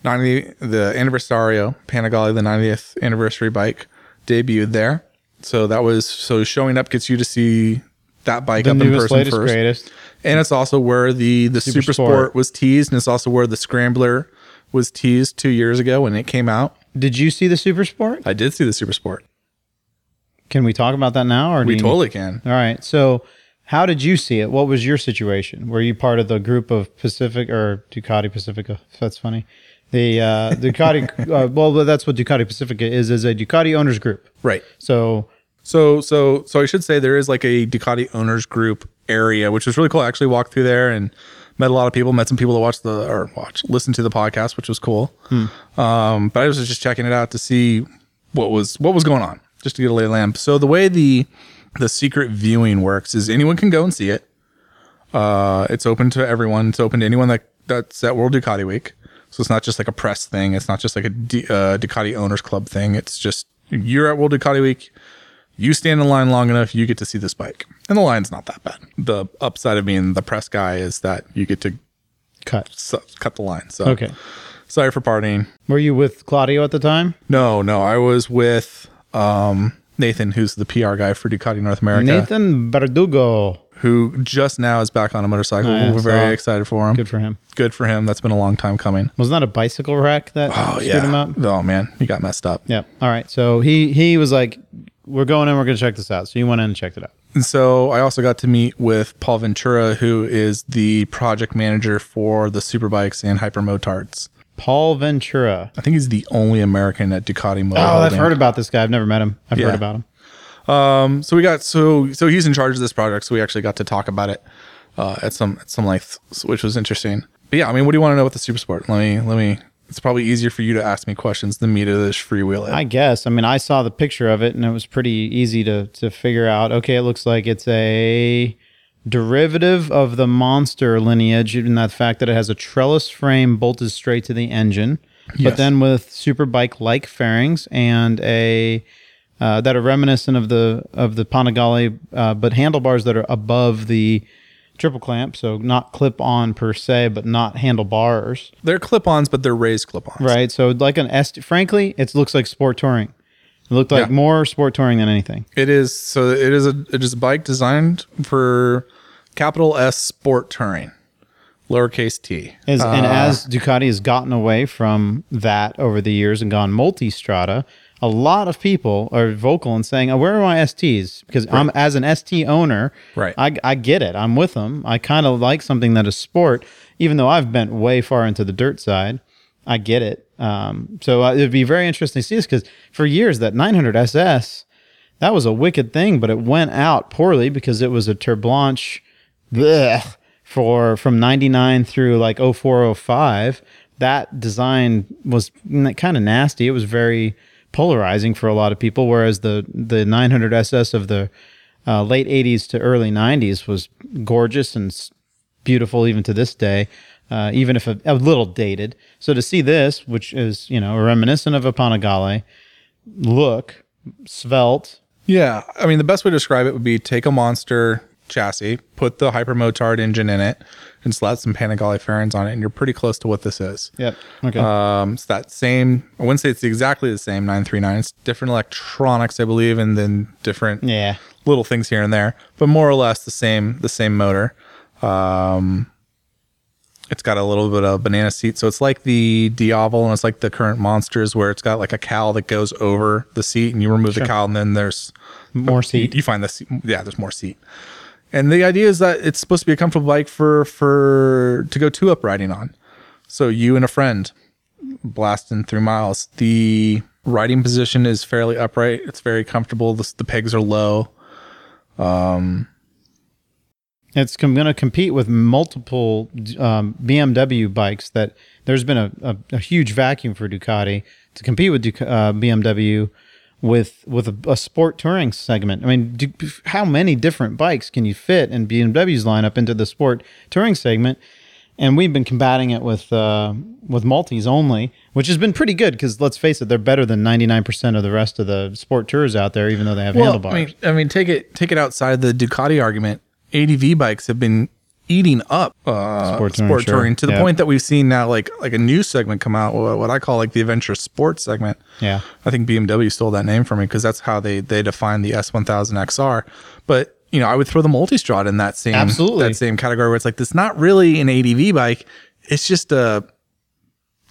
ninety, the Anniversario Panigale, the ninetieth anniversary bike debuted there. So that was, so showing up gets you to see that bike the up newest, in person latest, first. Greatest. And it's also where the, the Super, Super Sport. Sport was teased, and it's also where the Scrambler was teased two years ago when it came out. Did you see the Super Sport? I did see the Super Sport. Can we talk about that now? Or do we you totally need... can. All right. So how did you see it? What was your situation? Were you part of the group of Pacific or Ducati Pacifica? That's funny. The uh, Ducati, uh, well, that's what Ducati Pacifica is, is a Ducati owners group. Right. So... So, so, so I should say there is like a Ducati owners group area, which was really cool. I actually walked through there and met a lot of people, met some people that watched the, or watched, listened to the podcast, which was cool. Hmm. Um, but I was just checking it out to see what was, what was going on, just to get a lay of the land. So the way the, the secret viewing works is anyone can go and see it. Uh, it's open to everyone. It's open to anyone that that's at World Ducati Week. So it's not just like a press thing. It's not just like a D, uh, Ducati owners club thing. It's just, you're at World Ducati Week. You stand in line long enough, you get to see this bike. And the line's not that bad. The upside of being the press guy is that you get to cut su- cut the line. So okay. Sorry for partying. Were you with Claudio at the time? No, no. I was with um, Nathan, who's the P R guy for Ducati North America. Nathan Bardugo. Who just now is back on a motorcycle. Oh, yeah, We're so very excited for him. Good for him. Good for him. That's been a long time coming. Wasn't that a bicycle wreck that oh, screwed yeah. him up? Oh, man. He got messed up. Yeah. All right. So he, he was like... We're going in, we're going to check this out. So you went in and checked it out. And so I also got to meet with Paul Ventura, who is the project manager for the Superbikes and Hypermotards. Paul Ventura. I think he's the only American at Ducati Motor. Oh, I've heard about this guy. I've never met him. I've yeah. heard about him. Um, so we got, so, so he's in charge of this project. So we actually got to talk about it, uh, at some, at some length, which was interesting. But yeah, I mean, what do you want to know about the Supersport? Let me, let me. It's probably easier for you to ask me questions than me to this freewheel it. I guess. I mean, I saw the picture of it, and it was pretty easy to to figure out. Okay, it looks like it's a derivative of the Monster lineage in that fact that it has a trellis frame bolted straight to the engine, yes. but then with superbike-like fairings and a uh, that are reminiscent of the of the Panigale, uh, but handlebars that are above the triple clamp, so not clip-on per se, but not handlebars. They're clip-ons, but they're raised clip-ons. Right, so like an S, frankly, it looks like sport touring. It looked like yeah. more sport touring than anything. It is, so it is a it is a bike designed for capital S sport touring, lowercase t. As, uh, and as Ducati has gotten away from that over the years and gone multi-strata, a lot of people are vocal in saying, oh, where are my S Ts? Because right. I'm as an S T owner, right. I, I get it. I'm with them. I kind of like something that is sport, even though I've bent way far into the dirt side. I get it. Um, so uh, it'd be very interesting to see this, because for years that nine hundred S S, that was a wicked thing, but it went out poorly because it was a Terre Blanche bleh, for from ninety-nine through like oh four, oh five. That design was kind of nasty. It was very... polarizing for a lot of people, whereas the the nine hundred S S of the uh, late eighties to early nineties was gorgeous and beautiful even to this day, uh, even if a, a little dated. So to see this, which is, you know, reminiscent of a Panigale, look, svelte. Yeah. I mean, the best way to describe it would be take a Monster chassis, put the Hypermotard engine in it, and slap some Panigale fairings on it, and you're pretty close to what this is. Yep. Okay. Um, it's that same, I wouldn't say it's exactly the same nine three nine. It's different electronics, I believe, and then different yeah. little things here and there, but more or less the same, the same motor. Um, it's got a little bit of banana seat, so it's like the Diavel, and it's like the current Monsters, where it's got like a cowl that goes over the seat, and you remove sure. the cowl, and then there's more seat. You find the seat. Yeah, there's more seat. And the idea is that it's supposed to be a comfortable bike for, for to go two-up riding on. So you and a friend blasting through miles. The riding position is fairly upright. It's very comfortable. The, the pegs are low. Um, it's com- going to compete with multiple um, B M W bikes that there's been a, a, a huge vacuum for Ducati to compete with Duc- uh, B M W with with a, a sport touring segment. I mean, do, how many different bikes can you fit in B M W's lineup into the sport touring segment? And we've been combating it with uh, with multis only, which has been pretty good because, let's face it, they're better than ninety-nine percent of the rest of the sport tours out there, even though they have well, handlebars. I mean, I mean, take it take it outside the Ducati argument. A D V bikes have been eating up uh, sport touring, sport touring sure. to the yep. point that we've seen now like like a new segment come out, what I call like the adventure sports segment. Yeah, I think B M W stole that name from me because that's how they they define the S one thousand X R. But you know, I would throw the Multistrada in that same Absolutely. that same category where it's like it's not really an A D V bike, it's just a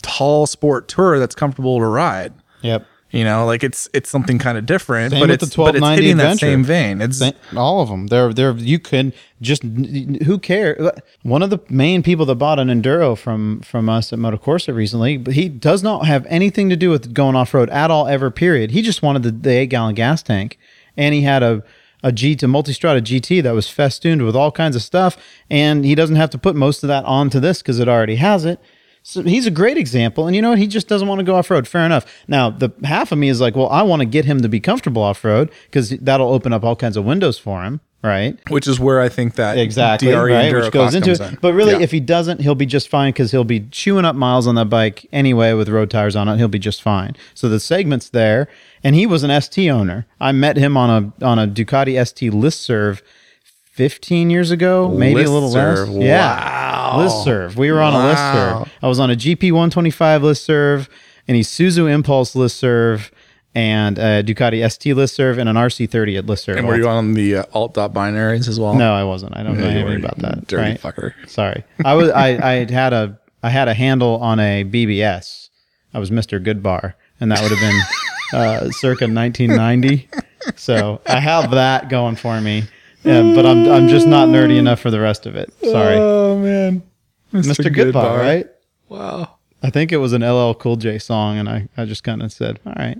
tall sport tourer that's comfortable to ride. Yep. You know, like it's it's something kind of different, same but it's the but it's hitting adventure. That same vein. It's all of them. They're they're you could just who cares. One of the main people that bought an Enduro from from us at Motocorsa recently, but he does not have anything to do with going off road at all ever. Period. He just wanted the, the eight gallon gas tank, and he had a a G T a Multistrada G T that was festooned with all kinds of stuff, and he doesn't have to put most of that onto this because it already has it. So he's a great example. And you know what? He just doesn't want to go off-road. Fair enough. Now, the half of me is like, well, I want to get him to be comfortable off-road because that'll open up all kinds of windows for him, right? Which is where I think that exactly, D R E right? Enduro which goes into it. In. But really, yeah. if he doesn't, he'll be just fine because he'll be chewing up miles on that bike anyway with road tires on it. He'll be just fine. So the segment's there. And he was an S T owner. I met him on a on a Ducati S T listserv fifteen years ago, maybe list a little serve. less. Yeah. Wow. Listserv. We were on wow. a listserv. I was on a G P one twenty-five listserv, an Isuzu Impulse listserv, and a Ducati S T listserv, and an R C thirty at listserv. And were you on the uh, alt dot binaries as well? No, I wasn't. I don't yeah, know anything about that. Dirty right? fucker. Sorry. I was. I, I had a. I had a handle on a B B S. I was Mister Goodbar, and that would have been uh, circa nineteen ninety. So I have that going for me. Yeah, but I'm I'm just not nerdy enough for the rest of it. Sorry. Oh man, Mister Goodbar, right? Wow. I think it was an L L Cool J song, and I, I just kind of said, "All right."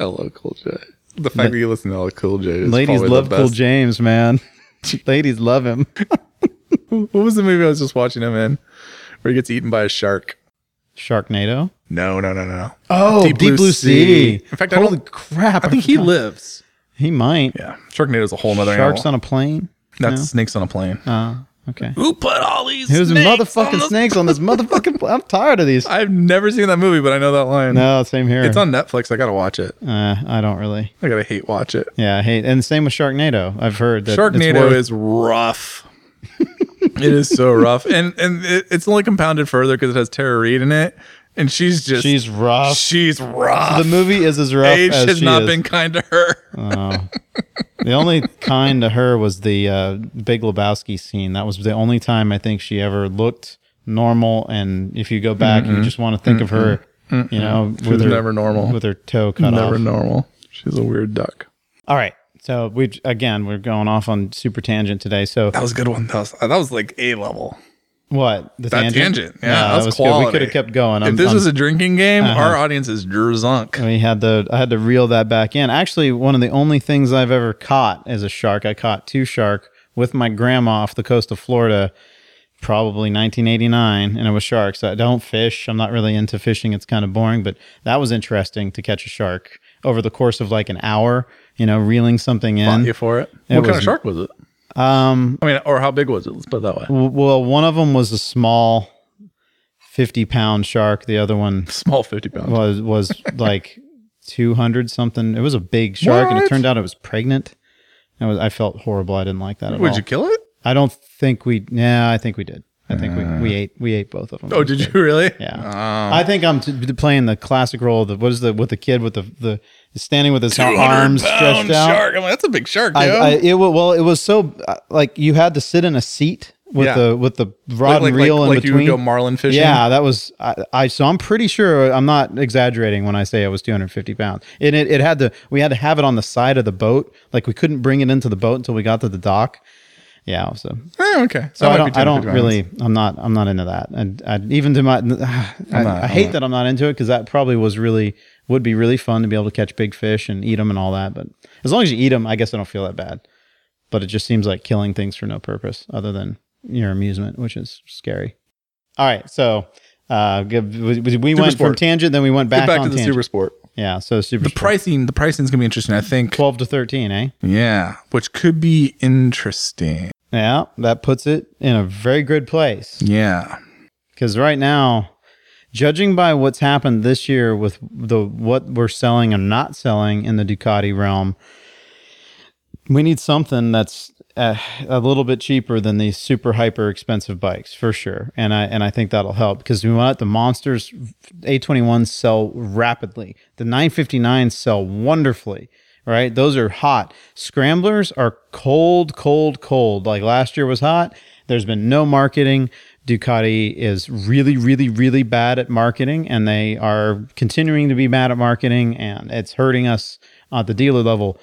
L L Cool J. The fact but that you listen to L L Cool J is ladies probably love the best. Cool James, man. Ladies love him. What was the movie I was just watching him in, where he gets eaten by a shark? Sharknado? No, no, no, no. Oh, Deep, Deep Blue, Blue sea. sea. In fact, holy I don't, crap! I, I think he lives. He might. Yeah. Sharknado is a whole nother animal. Sharks on a plane? That's no? Snakes on a plane. Oh, uh, okay. Who put all these Who's snakes motherfucking on the- snakes on this motherfucking plane? I'm tired of these. I've never seen that movie, but I know that line. No, same here. It's on Netflix. I got to watch it. Uh, I don't really. I got to hate watch it. Yeah, I hate. And same with Sharknado. I've heard that Sharknado worth- is rough. It is so rough. And and it, it's only compounded further because it has Tara Reid in it. And she's just... She's rough. She's rough. So the movie is as rough Age as she has not is. been kind to her. Oh. The only kind to her was the uh, Big Lebowski scene. That was the only time I think she ever looked normal. And if you go back, mm-hmm. you just want to think mm-hmm. of her, mm-hmm. you know... She with was her, never normal. With her toe cut never off. Never normal. She's a weird duck. All right. So, we again, we're going off on super tangent today. So that was a good one. That was, that was like A-level. What? The that tangent? tangent. Yeah, no, that was quality. Good. We could have kept going. I'm, if this I'm, was a drinking game, uh-huh. our audience is drunk. We had to, I had to reel that back in. Actually, one of the only things I've ever caught as a shark, I caught two shark with my grandma off the coast of Florida, probably nineteen eighty-nine, and it was sharks. I don't fish. I'm not really into fishing. It's kind of boring, but that was interesting to catch a shark over the course of like an hour. you know, reeling something in. Bought you for it. it what kind of shark was it? Um, I mean, or how big was it? Let's put it that way. W- well, one of them was a small fifty pound shark. The other one, small fifty pound was, was like two hundred something. It was a big shark, what? And it turned out it was pregnant. I was, I felt horrible. I didn't like that at Would all. Would you kill it? I don't think we, yeah, I think we did. I think we, we ate we ate both of them. Oh, did you really? Yeah. Oh. I think I'm t- playing the classic role. Of the, what is the with the kid with the the standing with his arms stretched out? Shark. I'm like, that's a big shark. I, I, it well, it was so like you had to sit in a seat with yeah. the with the rod like, and reel like, in like between. Like you would go marlin fishing. Yeah, that was I, I. So I'm pretty sure I'm not exaggerating when I say it was two hundred fifty pounds. And it it had to we had to have it on the side of the boat. Like we couldn't bring it into the boat until we got to the dock. Yeah. So oh, okay. So I don't, I don't really. I'm not. I'm not into that. And I, even to my, I, I hate that I'm not into it because that probably was really would be really fun to be able to catch big fish and eat them and all that. But as long as you eat them, I guess I don't feel that bad. But it just seems like killing things for no purpose other than your amusement, which is scary. All right. So uh, we, we went sport. from tangent, then we went back, back on to the tangent. Super sport. Yeah, so super. The sport. pricing, the pricing is gonna be interesting. I think twelve to thirteen, eh? Yeah, which could be interesting. Yeah, that puts it in a very good place. Yeah, because right now, judging by what's happened this year with the what we're selling and not selling in the Ducati realm, we need something that's a, a little bit cheaper than these super hyper expensive bikes for sure. And I and I think that'll help because we want the Monsters A twenty-ones sell rapidly. The nine fifty-nines sell wonderfully, right? Those are hot. Scramblers are cold, cold, cold. Like last year was hot. There's been no marketing. Ducati is really, really, really bad at marketing, and they are continuing to be bad at marketing, and it's hurting us at the dealer level.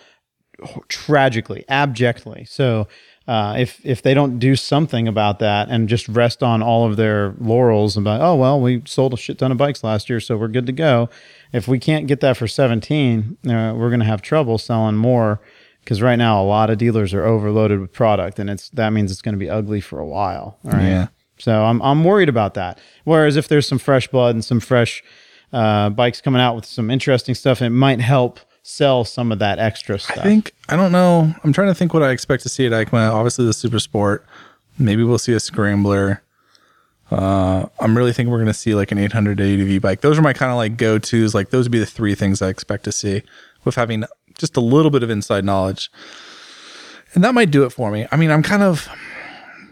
Tragically, abjectly. So uh, if if they don't do something about that and just rest on all of their laurels and be like, oh, well, we sold a shit ton of bikes last year, so we're good to go. If we can't get that for seventeen, uh, we're going to have trouble selling more because right now a lot of dealers are overloaded with product, and it's that means it's going to be ugly for a while. All right? Yeah. So I'm I'm worried about that. Whereas if there's some fresh blood and some fresh uh, bikes coming out with some interesting stuff, it might help sell some of that extra stuff. I think, I don't know. I'm trying to think what I expect to see at EICMA. Obviously, the Super Sport. Maybe we'll see a Scrambler. Uh, I'm really thinking we're going to see like an eight hundred A D V bike. Those are my kind of like go-tos. Like those would be the three things I expect to see with having just a little bit of inside knowledge. And that might do it for me. I mean, I'm kind of,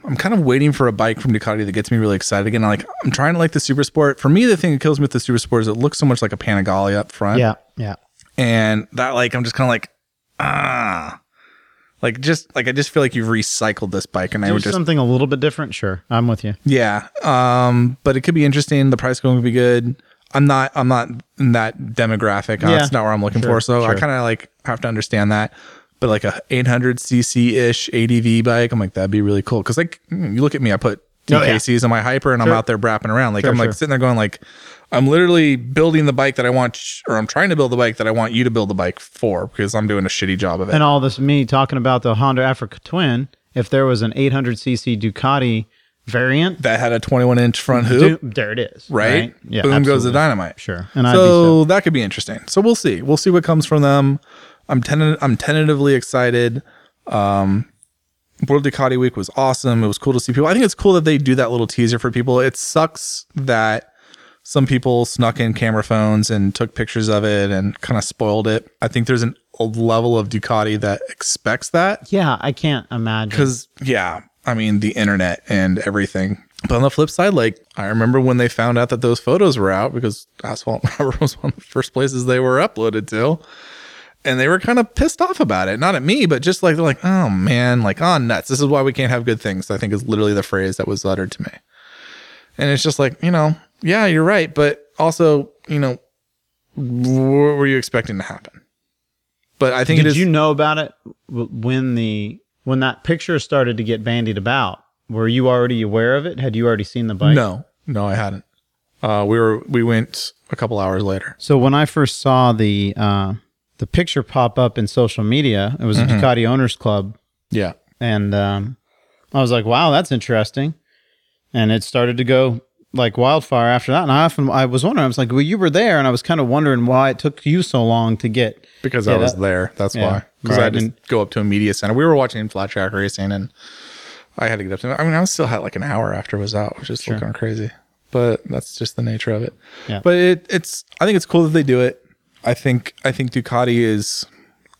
I'm kind of waiting for a bike from Ducati that gets me really excited again. Like I'm trying to like the Super Sport. For me, the thing that kills me with the Super Sport is it looks so much like a Panigale up front. Yeah. Yeah. And that, like, I'm just kind of like, ah, like just like I just feel like you've recycled this bike, and do I would just something a little bit different. Sure, I'm with you. Yeah, um, but it could be interesting. The price going to be good. I'm not, I'm not in that demographic. Uh, yeah. That's not where I'm looking sure, for. So sure. I kind of like have to understand that. But like a eight hundred cc ish A D V bike, I'm like that'd be really cool. Because like you look at me, I put T K Cs oh, yeah. on my hyper, and sure. I'm out there brapping around. Like sure, I'm like sure. sitting there going like. I'm literally building the bike that I want, or I'm trying to build the bike that I want you to build the bike for, because I'm doing a shitty job of it. And all this me talking about the Honda Africa Twin, if there was an eight hundred cc Ducati variant that had a twenty-one inch front hoop, do, there it is, right? right? Yeah, boom absolutely. Goes the dynamite. Sure, and I'd so that could be interesting. So we'll see, we'll see what comes from them. I'm ten- I'm tentatively excited. Um, World Ducati Week was awesome. It was cool to see people. I think it's cool that they do that little teaser for people. It sucks that. Some people snuck in camera phones and took pictures of it and kind of spoiled it. I think there's an, a level of Ducati that expects that. Yeah, I can't imagine. Because, yeah, I mean, the internet and everything. But on the flip side, like, I remember when they found out that those photos were out because Asphalt and Rubber was one of the first places they were uploaded to. And they were kind of pissed off about it. Not at me, but just like, they're like, oh, man, like, oh, nuts. This is why we can't have good things, I think is literally the phrase that was uttered to me. And it's just like, you know... Yeah, you're right. But also, you know, what were you expecting to happen? But I think Did it is... Did you know about it when the when that picture started to get bandied about? Were you already aware of it? Had you already seen the bike? No. No, I hadn't. Uh, we were we went a couple hours later. So when I first saw the uh, the picture pop up in social media, it was mm-hmm. a Ducati Owners Club. Yeah. And um, I was like, wow, that's interesting. And it started to go... like wildfire after that. And I often, I was wondering, I was like, well, you were there. And I was kind of wondering why it took you so long to get. Because get I was up. there. That's yeah. why. Because right. I didn't go up to a media center. We were watching flat track racing and I had to get up to, I mean, I was still had like an hour after it was out, which is sure. looking crazy, but that's just the nature of it. Yeah. But it, it's, I think it's cool that they do it. I think, I think Ducati is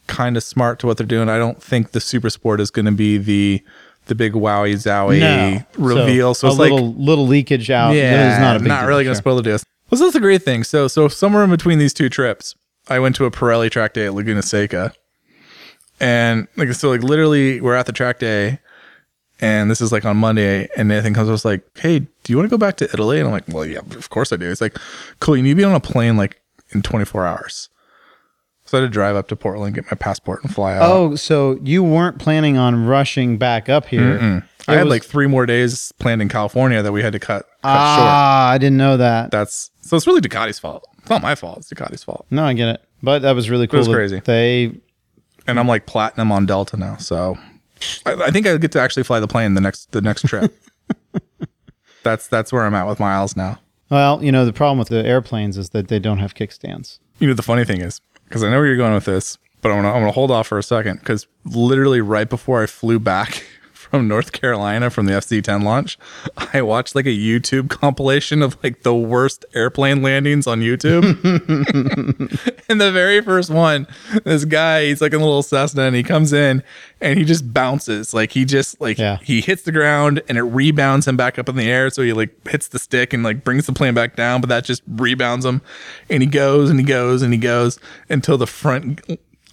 kind of smart to what they're doing. I don't think the Super Sport is going to be the, the big wowie zowie no. reveal. So, so it's a little, like little leakage out. Yeah. It's not a big not really going to spoil the deal. Well, so that's a great thing. So, so somewhere in between these two trips, I went to a Pirelli track day at Laguna Seca. And like, so like literally we're at the track day and this is like on Monday and Nathan comes up and was like, hey, do you want to go back to Italy? And I'm like, well, yeah, of course I do. He's like, cool. You need to be on a plane like in twenty-four hours. So I had to drive up to Portland, get my passport and fly out. Oh, so you weren't planning on rushing back up here. Mm-mm. I was, had like three more days planned in California that we had to cut, cut ah, short. Ah, I didn't know that. That's so it's really Ducati's fault. It's not my fault. It's Ducati's fault. No, I get it. But that was really cool. It was crazy. They, and I'm like platinum on Delta now. So I, I think I get to actually fly the plane the next the next trip. that's that's where I'm at with miles now. Well, you know, the problem with the airplanes is that they don't have kickstands. You know, the funny thing is, because I know where you're going with this, but I'm gonna, I'm gonna hold off for a second because literally right before I flew back from North Carolina from the F C ten launch, I watched like a YouTube compilation of like the worst airplane landings on YouTube. And the very first one, this guy, he's like in a little Cessna and he comes in and he just bounces. Like he just like yeah. he hits the ground and it rebounds him back up in the air. So he like hits the stick and like brings the plane back down, but that just rebounds him. And he goes and he goes and he goes until the front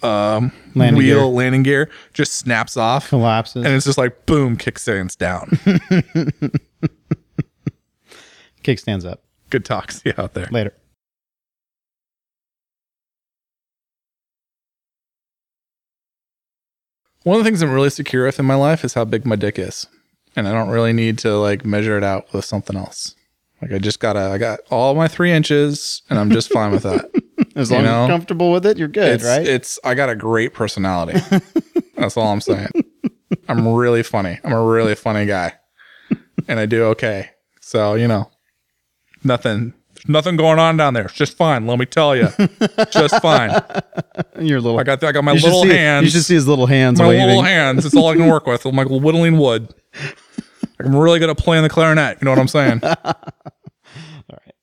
um landing wheel gear. landing gear just snaps off, collapses, and it's just like boom, kickstands down. Kickstands up. Good talk. See you out there later. One of the things I'm really secure with in my life is how big my dick is, and I don't really need to like measure it out with something else. Like I just gotta I got all my three inches, and I'm just fine with that. As long you know, as you're comfortable with it, you're good, it's, right? It's, I got a great personality. That's all I'm saying. I'm really funny. I'm a really funny guy. And I do okay. So, you know, nothing, nothing going on down there. It's just fine. Let me tell you. Just fine. Your little, I got, I got my little see, hands. You should see his little hands. My waving. little hands. It's all I can work with. I'm like whittling wood. I'm really good at playing the clarinet. You know what I'm saying?